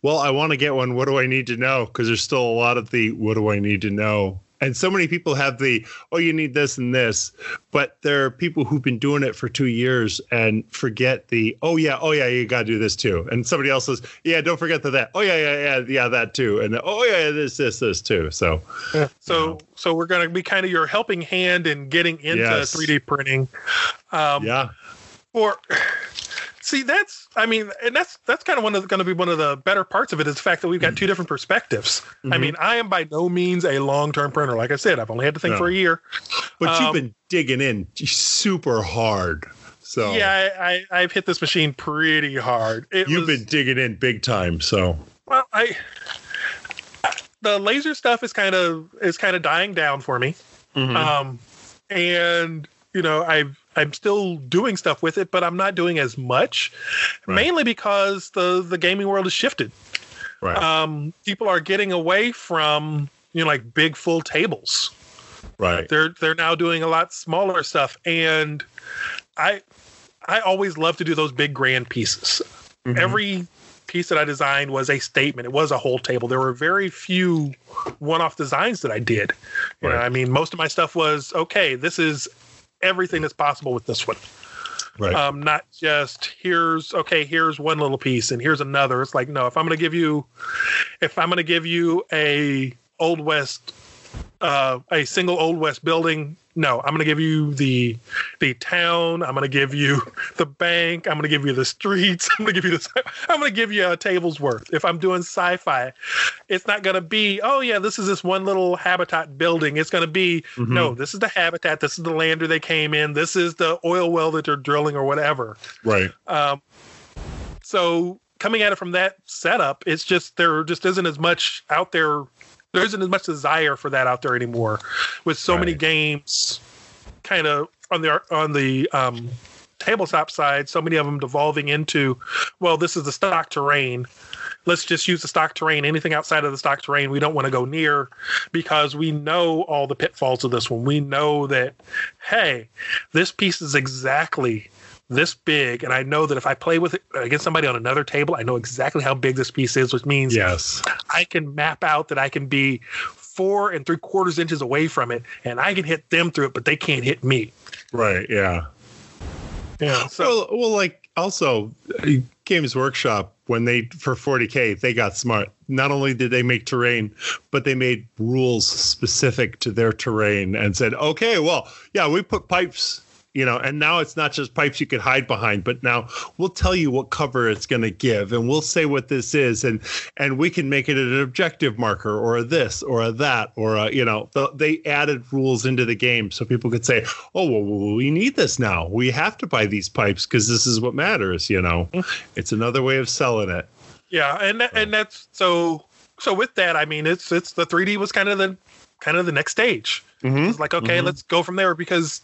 well, I want to get one. What do I need to know? Because there's still a lot of the, what do I need to know? And so many people have the, oh, you need this and this. But there are people who've been doing it for two years and forget the, oh, yeah, oh, yeah, you got to do this, too. And somebody else says, yeah, don't forget that. that. Oh, yeah, yeah, yeah, yeah, that, too. And oh, yeah, this, this, this, too. So yeah. so, you know. so we're going to be kind of your helping hand in getting into yes. three D printing. Um, yeah. Or... See, that's, I mean, and that's that's kind of one of going to be one of the better parts of it is the fact that we've got two different perspectives. Mm-hmm. I mean, I am by no means a long-term printer. Like I said, I've only had to think no. for a year. But um, you've been digging in super hard. So yeah, I, I, I've hit this machine pretty hard. It you've was, been digging in big time. So well, I the laser stuff is kind of is kind of dying down for me, mm-hmm. um, and you know I've. I'm still doing stuff with it, but I'm not doing as much, right. mainly because the, the gaming world has shifted. Right. Um, people are getting away from, you know, like big full tables. Right. They're they're now doing a lot smaller stuff, and I I always love to do those big grand pieces. Mm-hmm. Every piece that I designed was a statement. It was a whole table. There were very few one-off designs that I did. You right. know, I mean, most of my stuff was, okay, this is everything that's possible with this one. Right. Um, not just here's, okay, here's one little piece and here's another. It's like, no, if I'm going to give you, if I'm going to give you a Old West, uh, a single Old West building, no, I'm going to give you the, the town. I'm going to give you the bank. I'm going to give you the streets. I'm going to give you this. I'm going to give you a table's worth. If I'm doing sci-fi, it's not going to be, oh yeah, this is this one little habitat building. It's going to be, mm-hmm. no, this is the habitat. This is the lander they came in. This is the oil well that they're drilling or whatever. Right. Um, so coming at it from that setup, it's just, there just isn't as much out there. There isn't as much desire for that out there anymore, with so right. many games kind of on the on the um, tabletop side. So many of them devolving into, well, this is the stock terrain. Let's just use the stock terrain. Anything outside of the stock terrain, we don't want to go near, because we know all the pitfalls of this one. We know that, hey, this piece is exactly this big, and I know that if I play with it against somebody on another table, I know exactly how big this piece is, which means yes. I can map out that I can be four and three quarters inches away from it, and I can hit them through it, but they can't hit me. Right, yeah. Yeah. So, well, well, like, also, Games Workshop, when they, for forty K, they got smart. Not only did they make terrain, but they made rules specific to their terrain and said, okay, well, yeah, we put pipes... You know, and now it's not just pipes you could hide behind, but now we'll tell you what cover it's going to give, and we'll say what this is, and and we can make it an objective marker or a this or a that or a, you know, the, they added rules into the game so people could say, oh, well, we need this now. We have to buy these pipes because this is what matters. You know, it's another way of selling it. Yeah, and that, and that's so. So with that, I mean, it's it's the three D was kind of the kind of the next stage. Mm-hmm. It's like, okay, mm-hmm. let's go from there, because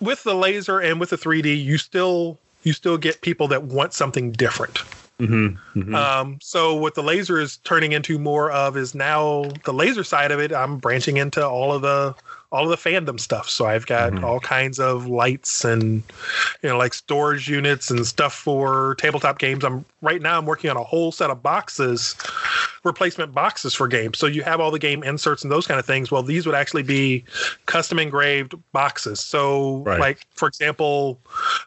with the laser and with the three D, you still you still get people that want something different. Mm-hmm. Mm-hmm. Um, so what the laser is turning into more of is now the laser side of it. I'm branching into all of the all of the fandom stuff. So I've got mm-hmm. all kinds of lights and, you know, like storage units and stuff for tabletop games. I'm right now I'm working on a whole set of boxes, replacement boxes for games. So you have all the game inserts and those kind of things. Well, these would actually be custom engraved boxes. So right. like, for example,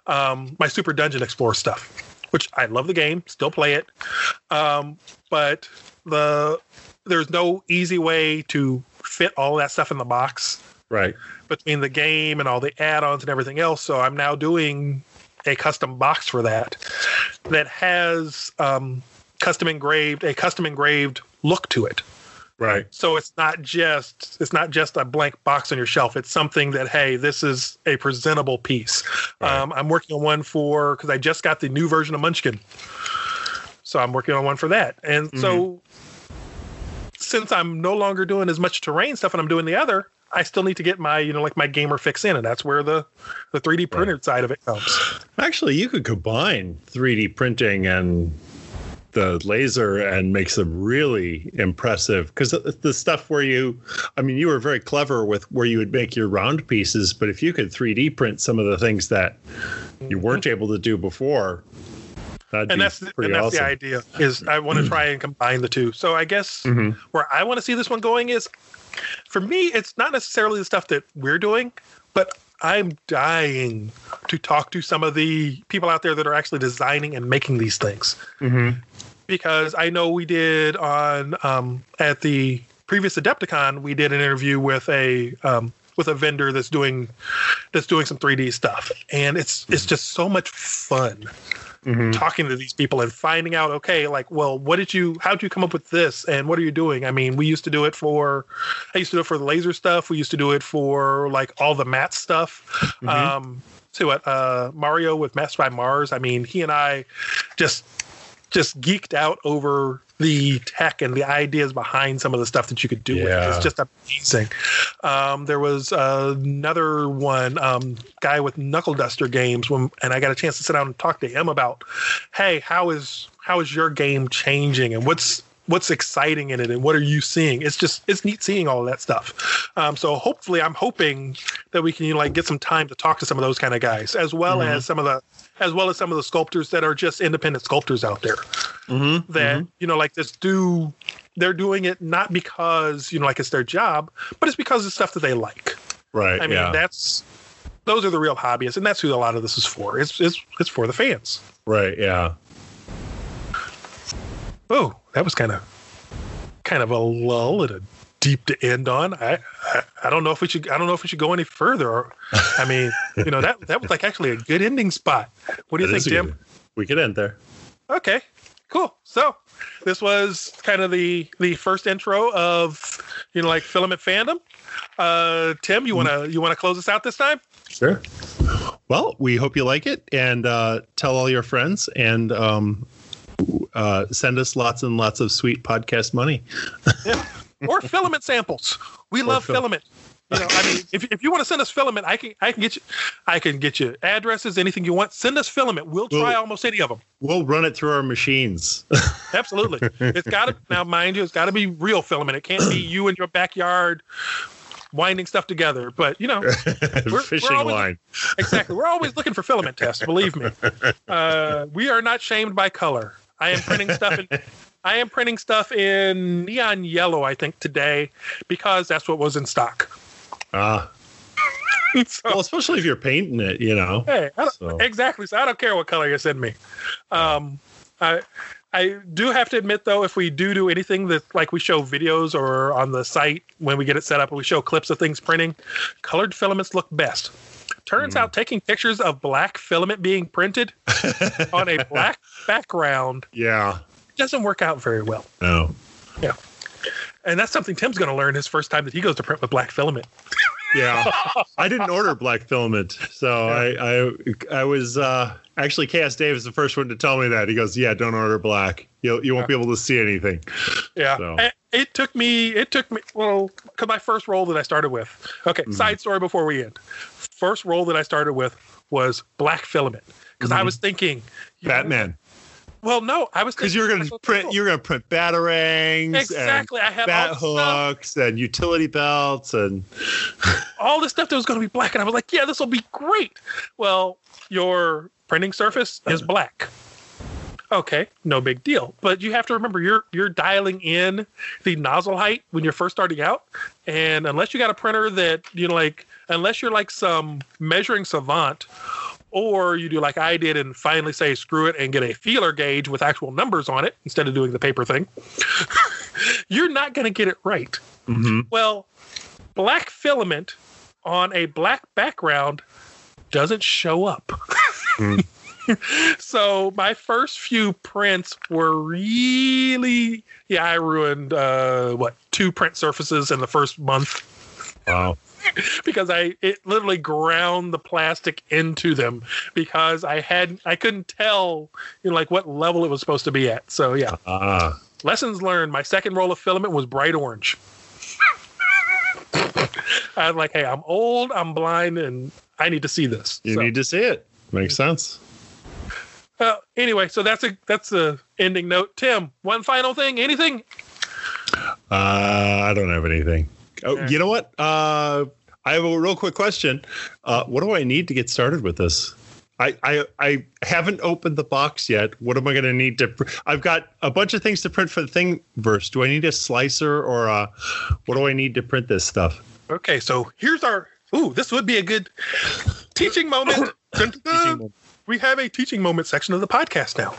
um, my Super Dungeon Explorer stuff, which I love the game, still play it. Um, but the there's no easy way to fit all that stuff in the box. Right. Between the game and all the add-ons and everything else. So I'm now doing a custom box for that that has um, custom engraved, a custom engraved look to it. Right. So it's not just it's not just a blank box on your shelf. It's something that, hey, this is a presentable piece. Right. Um, I'm working on one for, because I just got the new version of Munchkin. So I'm working on one for that. And mm-hmm. so since I'm no longer doing as much terrain stuff and I'm doing the other, I still need to get my, you know, like my gamer fix in. And that's where the, the three D printed right. side of it comes. Actually, you could combine three D printing and the laser and make some really impressive, because the stuff where you, I mean, you were very clever with where you would make your round pieces, but if you could three D print some of the things that you weren't able to do before, that'd and be that's pretty and that's awesome. The idea is I want to try and combine the two. So I guess mm-hmm. where I want to see this one going is, for me, it's not necessarily the stuff that we're doing, but I'm dying to talk to some of the people out there that are actually designing and making these things. Mm-hmm. Because I know we did on um, at the previous Adepticon, we did an interview with a um, with a vendor that's doing that's doing some three D stuff, and it's mm-hmm. it's just so much fun mm-hmm. talking to these people and finding out, okay, like, well, what did you how did you come up with this, and what are you doing? I mean, we used to do it for I used to do it for the laser stuff. We used to do it for like all the matte stuff. Mm-hmm. Um, to what uh, Mario with Maps by Mars. I mean, he and I just. just geeked out over the tech and the ideas behind some of the stuff that you could do yeah. with it. It's just amazing. Um, there was uh, another one, um, guy with Knuckle Duster Games, when, and I got a chance to sit down and talk to him about, hey, how is how is your game changing, and what's what's exciting in it and what are you seeing? It's just, it's neat seeing all of that stuff. Um, so hopefully I'm hoping that we can, you know, like get some time to talk to some of those kind of guys, as well mm-hmm. as some of the, as well as some of the sculptors that are just independent sculptors out there mm-hmm. that, mm-hmm. you know, like this do, they're doing it not because, you know, like it's their job, but it's because it's stuff that they like. Right. I mean, yeah. that's, those are the real hobbyists, and that's who a lot of this is for. It's, it's, it's for the fans. Right. Yeah. Oh, that was kind of kind of a lull and a deep to end on. I, I I don't know if we should I don't know if we should go any further. I mean, you know, that that was like actually a good ending spot. What do you that think, Tim? Good, we could end there. Okay, cool. So this was kind of the the first intro of, you know, like Filament Fandom. Uh, Tim, you wanna you wanna close us out this time? Sure. Well, we hope you like it, and uh, tell all your friends, and um. Uh, send us lots and lots of sweet podcast money. Yeah. Or filament samples. We or love fil- filament. You know, I mean, if if you want to send us filament, I can I can get you I can get you addresses, anything you want. Send us filament. We'll try we'll, almost any of them. We'll run it through our machines. Absolutely. It's got to, now mind you, it's got to be real filament. It can't be you in your backyard winding stuff together, but you know, we're, fishing we're always, line. Exactly. We're always looking for filament tests. Believe me, uh, we are not shamed by color. I am printing stuff in, I am printing stuff in neon yellow, I think, today, because that's what was in stock. Ah. So, well, especially if you're painting it, you know. Hey, I don't, so. Exactly. So I don't care what color you send me. Um, I. I do have to admit, though, if we do do anything that, like, we show videos or on the site when we get it set up, we show clips of things printing, colored filaments look best. Turns mm. out taking pictures of black filament being printed on a black background yeah, doesn't work out very well. No. Yeah. And that's something Tim's going to learn his first time that he goes to print with black filament. Yeah, I didn't order black filament, so yeah. I, I I was uh, actually Chaos Dave is the first one to tell me that. He goes, "Yeah, don't order black. You'll, you won't yeah. be able to see anything." Yeah, so. it took me it took me well, cause my first roll that I started with. Okay, mm-hmm. side story before we end. First roll that I started with was black filament because mm-hmm. I was thinking Batman. Know, Well, no, I was because you're going to print. Cool. You're going to print batarangs, exactly. And I have bat hooks stuff. And utility belts and all this stuff that was going to be black. And I was like, yeah, this will be great. Well, your printing surface is black. Okay, no big deal. But you have to remember you're you're dialing in the nozzle height when you're first starting out, and unless you got a printer that you know, like unless you're like some measuring savant. Or you do like I did and finally say screw it and get a feeler gauge with actual numbers on it instead of doing the paper thing. You're not going to get it right. Mm-hmm. Well, black filament on a black background doesn't show up. Mm. So my first few prints were really, yeah, I ruined, uh, what, two print surfaces in the first month. Wow. Because I it literally ground the plastic into them because I had I couldn't tell you know like what level it was supposed to be at. So yeah, uh, lessons learned. My second roll of filament was bright orange. I'm like, hey, I'm old, I'm blind, and I need to see this. You so. Need to see it. Makes sense. Uh, anyway, so that's a that's a ending note. Tim, one final thing. Anything? Uh, I don't have anything. Oh, you know what? Uh, I have a real quick question. Uh, what do I need to get started with this? I, I, I haven't opened the box yet. What am I going to need to? Pr- I've got a bunch of things to print for the Thingiverse. Do I need a slicer or a, what do I need to print this stuff? Okay, so here's our. Ooh, this would be a good teaching moment. Teaching moment. We have a teaching moment section of the podcast now.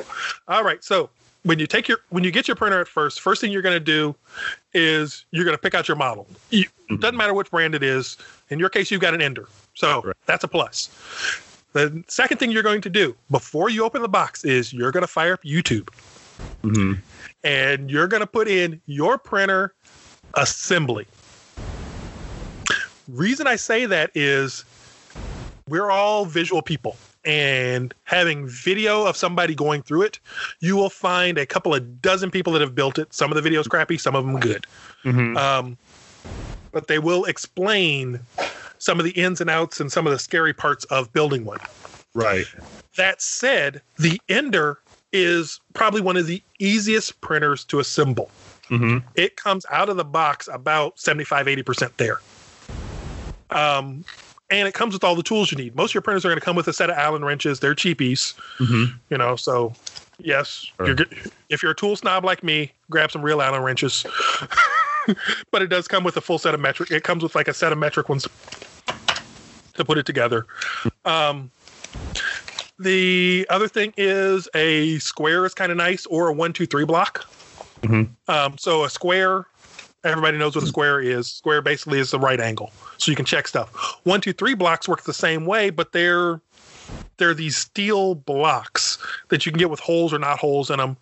All right, so when you take your when you get your printer at first, first thing you're going to do is you're going to pick out your model. It doesn't matter which brand it is. In your case, you've got an Ender. So right. That's a plus. The second thing you're going to do before you open the box is you're going to fire up YouTube. Mm-hmm. And you're going to put in your printer assembly. Reason I say that is we're all visual people. And having video of somebody going through it, you will find a couple of dozen people that have built it. Some of the videos crappy, some of them good. Mm-hmm. Um, but they will explain some of the ins and outs and some of the scary parts of building one. Right. That said, the Ender is probably one of the easiest printers to assemble. Mm-hmm. It comes out of the box about seventy-five, eighty percent there. Um, and it comes with all the tools you need. Most of your printers are going to come with a set of Allen wrenches. They're cheapies, mm-hmm. you know, so yes, sure. you're good. If you're a tool snob like me, grab some real Allen wrenches, but it does come with a full set of metric. It comes with like a set of metric ones to put it together. Um, the other thing is a square is kind of nice, or a one, two, three block. Mm-hmm. Um, so a square, everybody knows what a square is. Square basically is the right angle, so you can check stuff. One, two, three blocks work the same way, but they're they're these steel blocks that you can get with holes or not holes in them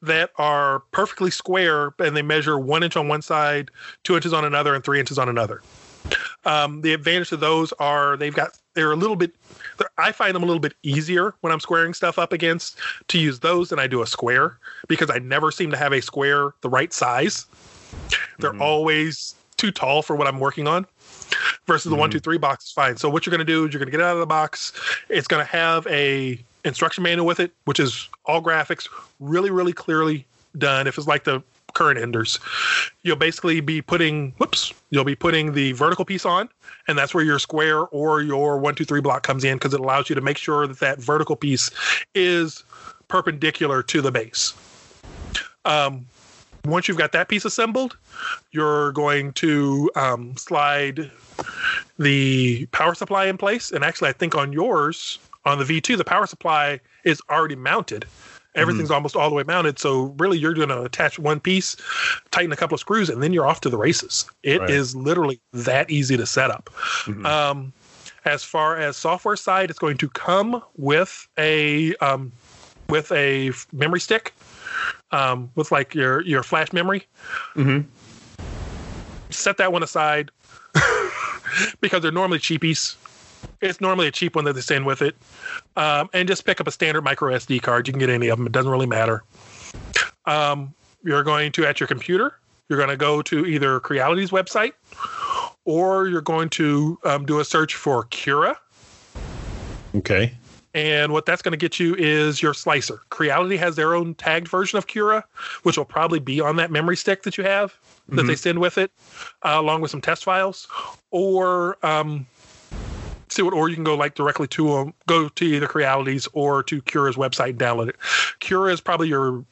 that are perfectly square, and they measure one inch on one side, two inches on another, and three inches on another. Um, the advantage of those are they've got they're a little bit. I find them a little bit easier when I'm squaring stuff up against to use those than I do a square, because I never seem to have a square the right size. They're mm-hmm. always too tall for what I'm working on, versus the mm-hmm. one, two, three box is fine. So what you're going to do is you're going to get out of the box. It's going to have a instruction manual with it, which is all graphics really, really clearly done. If it's like the current Enders, you'll basically be putting, whoops, you'll be putting the vertical piece on, and that's where your square or your one, two, three block comes in, because it allows you to make sure that that vertical piece is perpendicular to the base. Um, once you've got that piece assembled, you're going to um, slide the power supply in place. And actually, I think on yours, on the V two, the power supply is already mounted. Everything's mm-hmm. almost all the way mounted. So really, you're going to attach one piece, tighten a couple of screws, and then you're off to the races. It right. is literally that easy to set up. Mm-hmm. Um, as far as software side, it's going to come with a um, with a memory stick. Um, with like your, your flash memory, mm-hmm. set that one aside because they're normally cheapies. It's normally a cheap one that they send with it. Um, and just pick up a standard micro S D card. You can get any of them. It doesn't really matter. Um, you're going to, at your computer, you're going to go to either Creality's website, or you're going to um, do a search for Cura. Okay. And what that's going to get you is your slicer. Creality has their own tagged version of Cura, which will probably be on that memory stick that you have, that mm-hmm. they send with it, uh, along with some test files. Or um, see what, or you can go like directly to um, go to either Creality's or to Cura's website and download it. Cura is probably your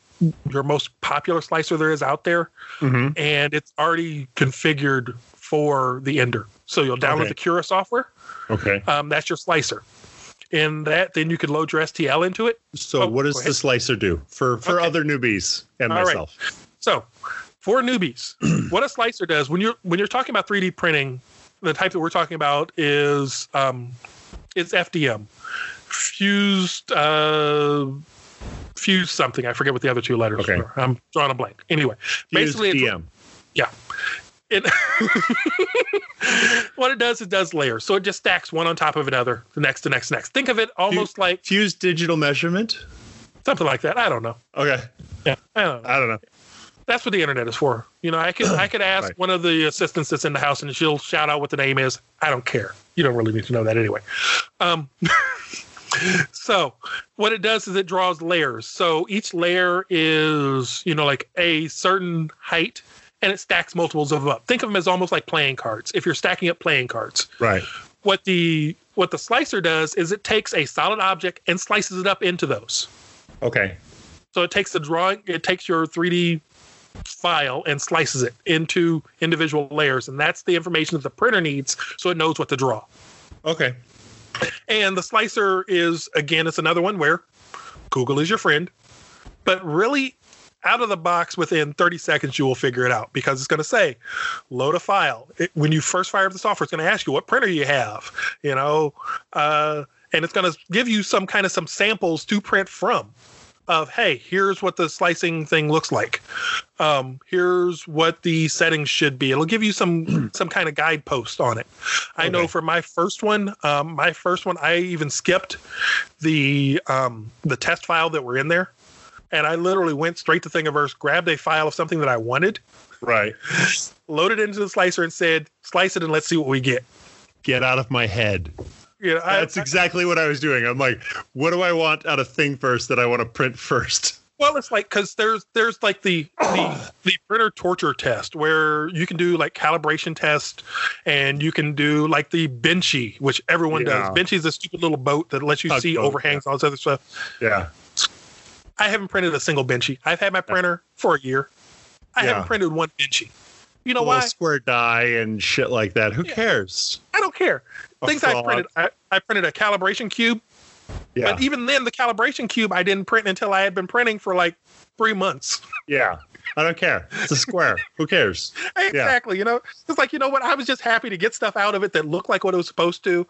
your most popular slicer there is out there, mm-hmm. and it's already configured for the Ender. So you'll download okay. the Cura software. Okay, um, that's your slicer. In that, then you could load your S T L into it. So oh, what does the slicer do for, for okay. other newbies and all myself? Right. So for newbies, what a slicer does when you're, when you're talking about three D printing, the type that we're talking about is, um, it's F D M fused, uh, fused something. I forget what the other two letters okay. are. I'm drawing a blank. Anyway, fused basically D M. It's, yeah. It what it does, it does layers. So it just stacks one on top of another, the next, the next, next. Think of it almost Fuse, like fused digital measurement, something like that. I don't know. Okay. Yeah, I don't know. I don't know. That's what the internet is for. You know, I could I could ask right. one of the assistants that's in the house, and she'll shout out what the name is. I don't care. You don't really need to know that anyway. Um, so what it does is it draws layers. So each layer is, you know, like a certain height. And it stacks multiples of them up. Think of them as almost like playing cards. If you're stacking up playing cards, right? What the what the slicer does is it takes a solid object and slices it up into those. Okay. So it takes the drawing, it takes your three D file and slices it into individual layers, and that's the information that the printer needs, so it knows what to draw. Okay. And the slicer is again, it's another one where Google is your friend, but really. Out of the box, within thirty seconds, you will figure it out, because it's going to say, load a file. It, when you first fire up the software, it's going to ask you what printer you have, you know, uh, and it's going to give you some kind of some samples to print from of, hey, here's what the slicing thing looks like. Um, here's what the settings should be. It'll give you some some kind of guidepost on it. I okay. know for my first one, um, my first one, I even skipped the um, the test file that were in there. And I literally went straight to Thingiverse, grabbed a file of something that I wanted, right? Loaded it into the slicer and said, slice it and let's see what we get. Get out of my head. You know, that's I, exactly I, what I was doing. I'm like, what do I want out of Thingverse that I want to print first? Well, it's like, because there's there's like the, the the printer torture test where you can do like calibration test, and you can do like the Benchy, which everyone yeah. does. Benchy is a stupid little boat that lets you a see boat, overhangs, yeah. all this other stuff. Yeah. I haven't printed a single Benchy. I've had my printer for a year. I yeah. haven't printed one Benchy. You know a why? Square die and shit like that. Who yeah. cares? I don't care. A Things fraud. I printed. I, I printed a calibration cube. Yeah. But even then, the calibration cube I didn't print until I had been printing for like three months. Yeah. I don't care. It's a square. Who cares? Exactly. Yeah. You know, it's like, you know what? I was just happy to get stuff out of it that looked like what it was supposed to.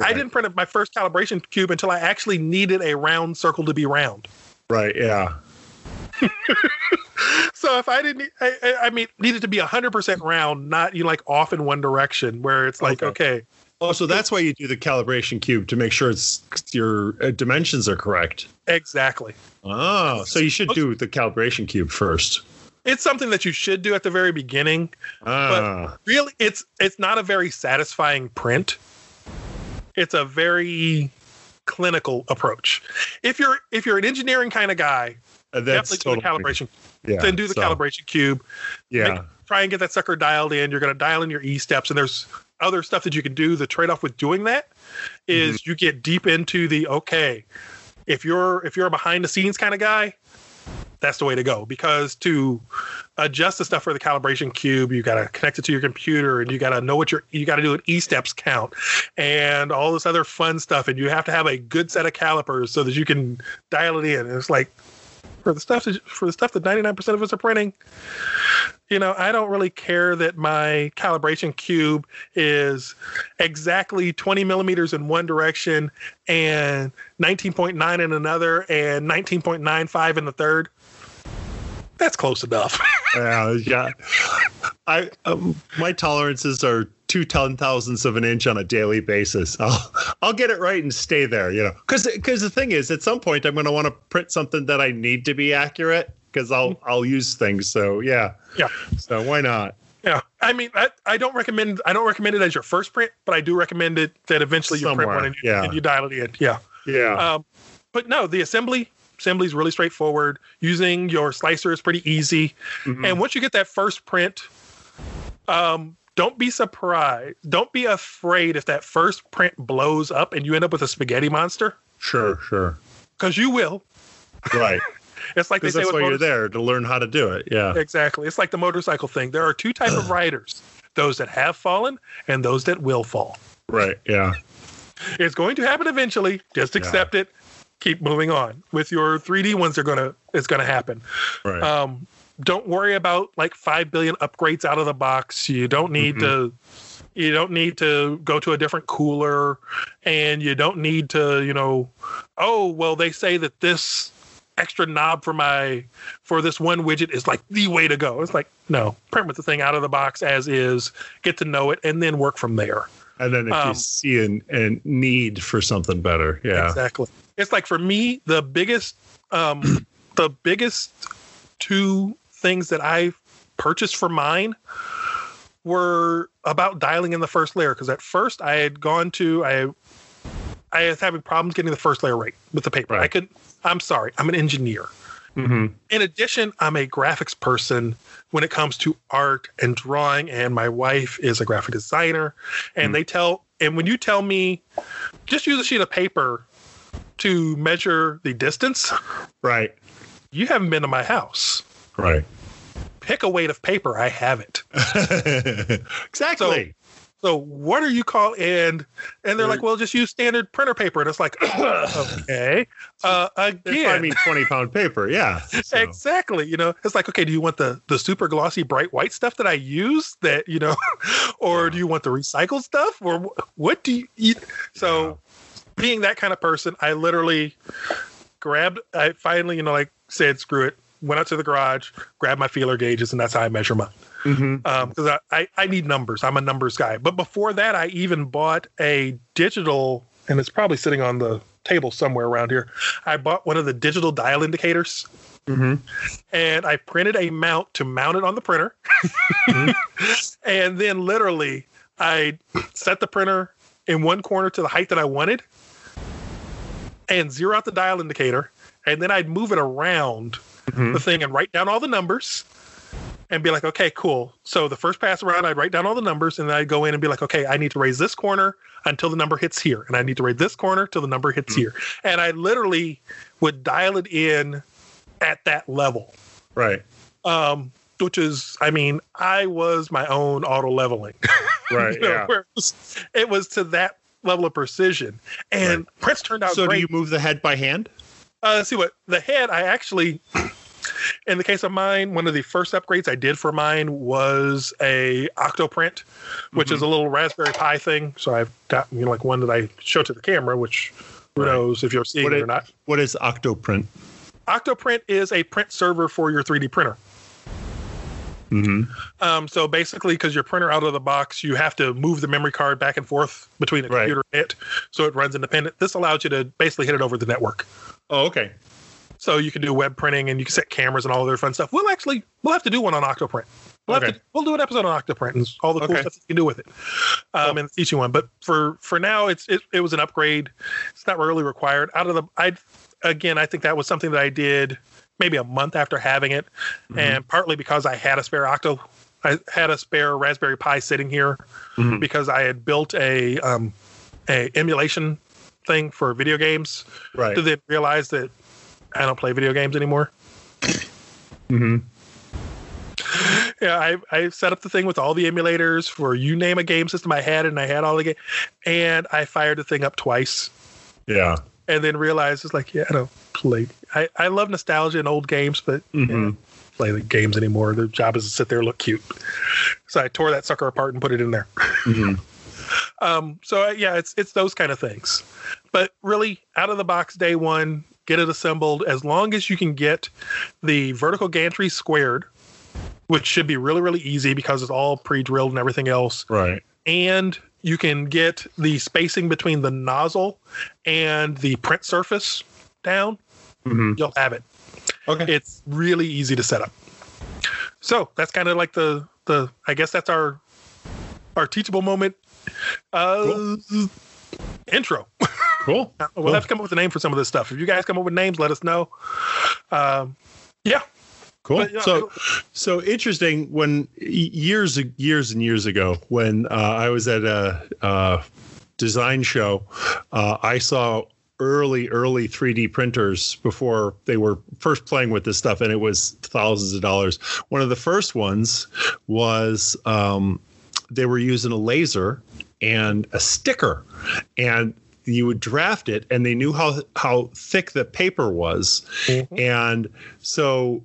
Right. I didn't print my first calibration cube until I actually needed a round circle to be round. Right. Yeah. So if I didn't, I, I mean, needed to be one hundred percent round, not you know, like off in one direction where it's like, okay. okay. Oh, so that's why you do the calibration cube, to make sure it's your dimensions are correct. Exactly. Oh, so you should do the calibration cube first. It's something that you should do at the very beginning, ah. but really, it's it's not a very satisfying print. It's a very clinical approach. If you're if you're an engineering kind of guy, uh, that's definitely totally do the calibration. Yeah, then do the so, calibration cube. Yeah. Make, try and get that sucker dialed in. You're going to dial in your E steps, and there's other stuff that you can do. The trade-off with doing that is mm-hmm. you get deep into the, okay, if you're if you're a behind the scenes kind of guy, that's the way to go, because to adjust the stuff for the calibration cube, you got to connect it to your computer, and you got to know what you're, you got to do an E-steps count and all this other fun stuff, and you have to have a good set of calipers so that you can dial it in. And it's like, for the stuff that, for the stuff that ninety-nine percent of us are printing, you know, I don't really care that my calibration cube is exactly twenty millimeters in one direction and nineteen point nine in another and nineteen point nine five in the third. That's close enough. Yeah, yeah. I um, my tolerances are two ten thousandths of an inch on a daily basis. I'll I'll get it right and stay there, you know. Because because the thing is, at some point, I'm going to want to print something that I need to be accurate, because I'll I'll use things. So yeah, yeah. So why not? Yeah. I mean, I, I don't recommend I don't recommend it as your first print, but I do recommend it that eventually you Somewhere. print one and you, yeah. and you dial it in. Yeah. Yeah. Um, but no, the assembly. Assembly is really straightforward. Using your slicer is pretty easy. Mm-hmm. And once you get that first print, um, don't be surprised. Don't be afraid if that first print blows up and you end up with a spaghetti monster. Sure, sure. Because you will. Right. It's like they say, that's why you're there, to learn how to do it. Yeah, exactly. It's like the motorcycle thing. There are two types of riders: those that have fallen and those that will fall. Right. Yeah. It's going to happen eventually. Just accept yeah. it. Keep moving on. With your three D ones, they're gonna it's gonna happen. Right. Um, don't worry about like five billion upgrades out of the box. You don't need mm-hmm. to you don't need to go to a different cooler, and you don't need to, you know, oh well, they say that this extra knob for my for this one widget is like the way to go. It's like, no, print with the thing out of the box as is, get to know it, and then work from there. And then if um, you see an, a need for something better. Yeah, exactly. It's like, for me, the biggest, um, the biggest two things that I purchased for mine were about dialing in the first layer. Cause at first I had gone to, I, I was having problems getting the first layer right with the paper. Right. I could, I'm sorry. I'm an engineer. Mm-hmm. In addition, I'm a graphics person when it comes to art and drawing, and my wife is a graphic designer, and mm-hmm. they tell, and when you tell me just use a sheet of paper to measure the distance, right? You haven't been to my house, right? Pick a weight of paper. I have it. Exactly. So, so what are you call and and they're like, well, just use standard printer paper, and it's like, okay, uh, again, I mean, twenty pound paper, yeah, so. Exactly. You know, it's like, okay, do you want the the super glossy bright white stuff that I use that you know, or yeah. do you want the recycled stuff, or what do you eat? So. Yeah. Being that kind of person, I literally grabbed, I finally, you know, like said, screw it, went out to the garage, grabbed my feeler gauges, and that's how I measure mine. Mm-hmm. Um, because I, I, I need numbers. I'm a numbers guy. But before that, I even bought a digital, and it's probably sitting on the table somewhere around here. I bought one of the digital dial indicators. Mm-hmm. And I printed a mount to mount it on the printer. Mm-hmm. And then literally, I set the printer in one corner to the height that I wanted and zero out the dial indicator. And then I'd move it around mm-hmm. the thing and write down all the numbers and be like, okay, cool. So the first pass around, I'd write down all the numbers and then I'd go in and be like, okay, I need to raise this corner until the number hits here. And I need to raise this corner till the number hits mm-hmm. here. And I literally would dial it in at that level. Right. Um, which is, I mean, I was my own auto leveling. Right. You know, yeah. Where it was, it was to that level of precision. And right. Prints turned out so great. So do you move the head by hand? Uh, see what the head, I actually, in the case of mine, one of the first upgrades I did for mine was a OctoPrint, which mm-hmm. is a little Raspberry Pi thing. So I've got, you know, like one that I show to the camera, which who right. knows if you're seeing what it is, or not. What is OctoPrint? OctoPrint is a print server for your three D printer. Mm-hmm. Um, so basically, because your printer out of the box, you have to move the memory card back and forth between the right. computer and it, so it runs independent. This allows you to basically hit it over the network. Oh, okay. So you can do web printing and you can set cameras and all other fun stuff. We'll actually we'll have to do one on OctoPrint. We'll okay. have to we'll do an episode on OctoPrint and all the cool okay. stuff that you can do with it. Um, cool. And teach you one. But for for now, it's it, it was an upgrade. It's not really required. Out of the I again, I think that was something that I did maybe a month after having it. Mm-hmm. And partly because I had a spare Octo, I had a spare Raspberry Pi sitting here mm-hmm. because I had built a, um, a emulation thing for video games. Right. So they realized that I don't play video games anymore. Mm-hmm. Yeah. I, I set up the thing with all the emulators for, you name a game system I had, and I had all the game, and I fired the thing up twice. Yeah. And then realized it's like, yeah, I don't play. I, I love nostalgia and old games, but mm-hmm. you know, play the games anymore. Their job is to sit there and look cute. So I tore that sucker apart and put it in there. Mm-hmm. um, so yeah, it's it's those kind of things. But really, out of the box day one, get it assembled. As long as you can get the vertical gantry squared, which should be really really easy because it's all pre-drilled and everything else. Right. And you can get the spacing between the nozzle and the print surface down. Mm-hmm. You'll have it. Okay. It's really easy to set up. So that's kind of like the, the, I guess that's our, our teachable moment, uh, cool. intro. Cool. We'll cool. have to come up with a name for some of this stuff. If you guys come up with names, let us know. Um, yeah. Cool. But, you know, so, so interesting. When years, years and years ago, when uh, I was at a, a design show, uh, I saw early, early three D printers before they were first playing with this stuff, and it was thousands of dollars. One of the first ones was um, they were using a laser and a sticker, and you would draft it, and they knew how how thick the paper was, mm-hmm. and so.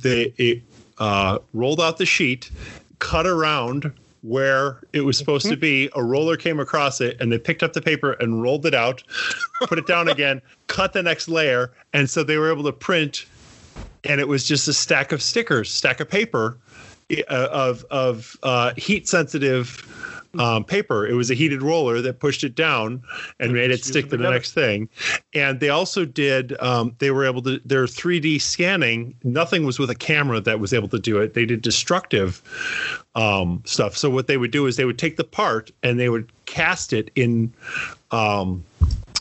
They it, uh, rolled out the sheet, cut around where it was supposed mm-hmm. to be. A roller came across it, and they picked up the paper and rolled it out, put it down again, cut the next layer. And so they were able to print, and it was just a stack of stickers, stack of paper, uh, of, of uh, heat-sensitive um, paper. It was a heated roller that pushed it down and made it stick to the next thing. And they also did, um, they were able to, their three D scanning, nothing was with a camera that was able to do it. They did destructive um, stuff. So what they would do is they would take the part and they would cast it in, um,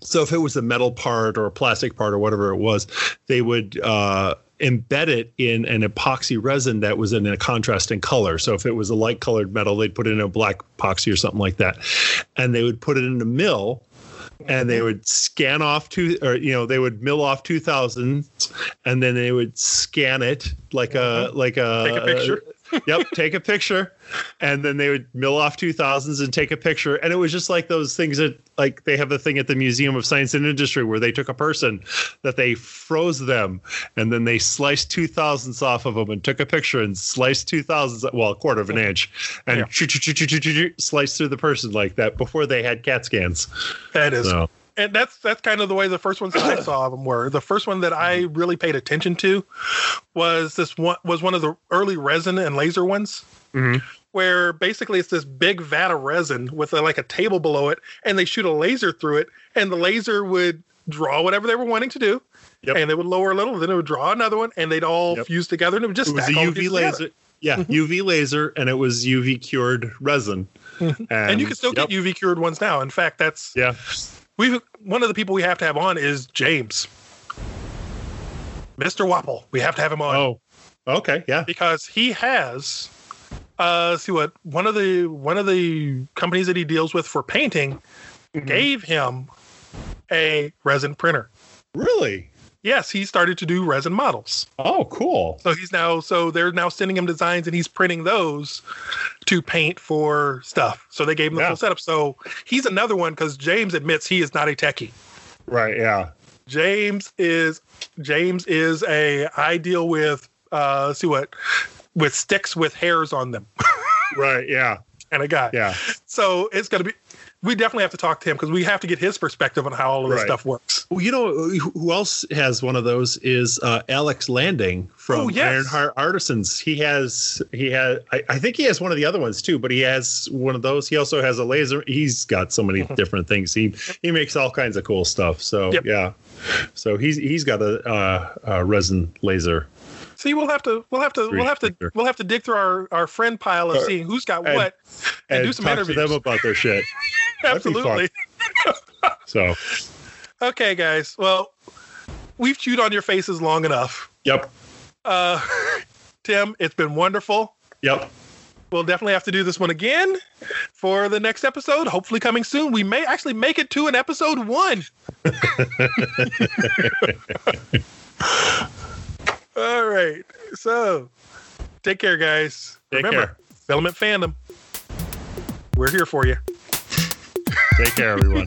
so if it was a metal part or a plastic part or whatever it was, they would uh, embed it in an epoxy resin that was in a contrasting color. So if it was a light colored metal, they'd put it in a black epoxy or something like that. And they would put it in a mill, and they would scan off two, or, you know, they would mill off two thousand, and then they would scan it like a, like a, take a picture. Yep. Take a picture. And then they would mill off two thousands and take a picture. And it was just like those things that, like, they have the thing at the Museum of Science and Industry where they took a person that they froze them, and then they sliced two thousandths off of them and took a picture and sliced two thousandths, well, a quarter of an inch, and yeah. sliced through the person like that before they had CAT scans. That is. So. And that's that's kind of the way the first ones that I saw of them were. The first one that I really paid attention to was this one was one of the early resin and laser ones, mm-hmm. where basically it's this big vat of resin with a, like a table below it, and they shoot a laser through it, and the laser would draw whatever they were wanting to do, yep. and they would lower a little, and then it would draw another one, and they'd all yep. fuse together, and it would just it stack was a all U V laser, together. Yeah, mm-hmm. U V laser, and it was U V cured resin. And, and you can still yep. get U V cured ones now. In fact, that's yeah. we one of the people we have to have on is James, Mister Wapple. We have to have him on. Oh, okay, yeah, because he has. Uh, see what one of the one of the companies that he deals with for painting mm-hmm. gave him a resin printer. Really? Yes, he started to do resin models. Oh, cool! So he's now so they're now sending him designs, and he's printing those to paint for stuff. So they gave him the yeah. full setup. So he's another one because James admits he is not a techie. Right? Yeah. James is James is a I deal with uh, see what. with sticks with hairs on them. Right, yeah. And a guy. Yeah. So it's going to be, we definitely have to talk to him because we have to get his perspective on how all of this right. stuff works. Well, you know, who else has one of those is uh, Alex Landing from oh, yes. Ironheart Artisans. He has, he has, I, I think he has one of the other ones too, but he has one of those. He also has a laser. He's got so many mm-hmm. different things. He, he makes all kinds of cool stuff. So yep. yeah. So he's, he's got a, uh, a resin laser. See, we'll have to, we'll have to, we'll have to, we'll have to dig through our, our friend pile of seeing who's got and, what and, and do some talk interviews. To them about their shit. Absolutely. So, okay, guys. Well, we've chewed on your faces long enough. Yep. Uh, Tim, it's been wonderful. Yep. We'll definitely have to do this one again for the next episode. Hopefully coming soon. We may actually make it to an episode one. All right. So take care, guys. Take Remember, care. Filament Fandom. We're here for you. Take care, everyone.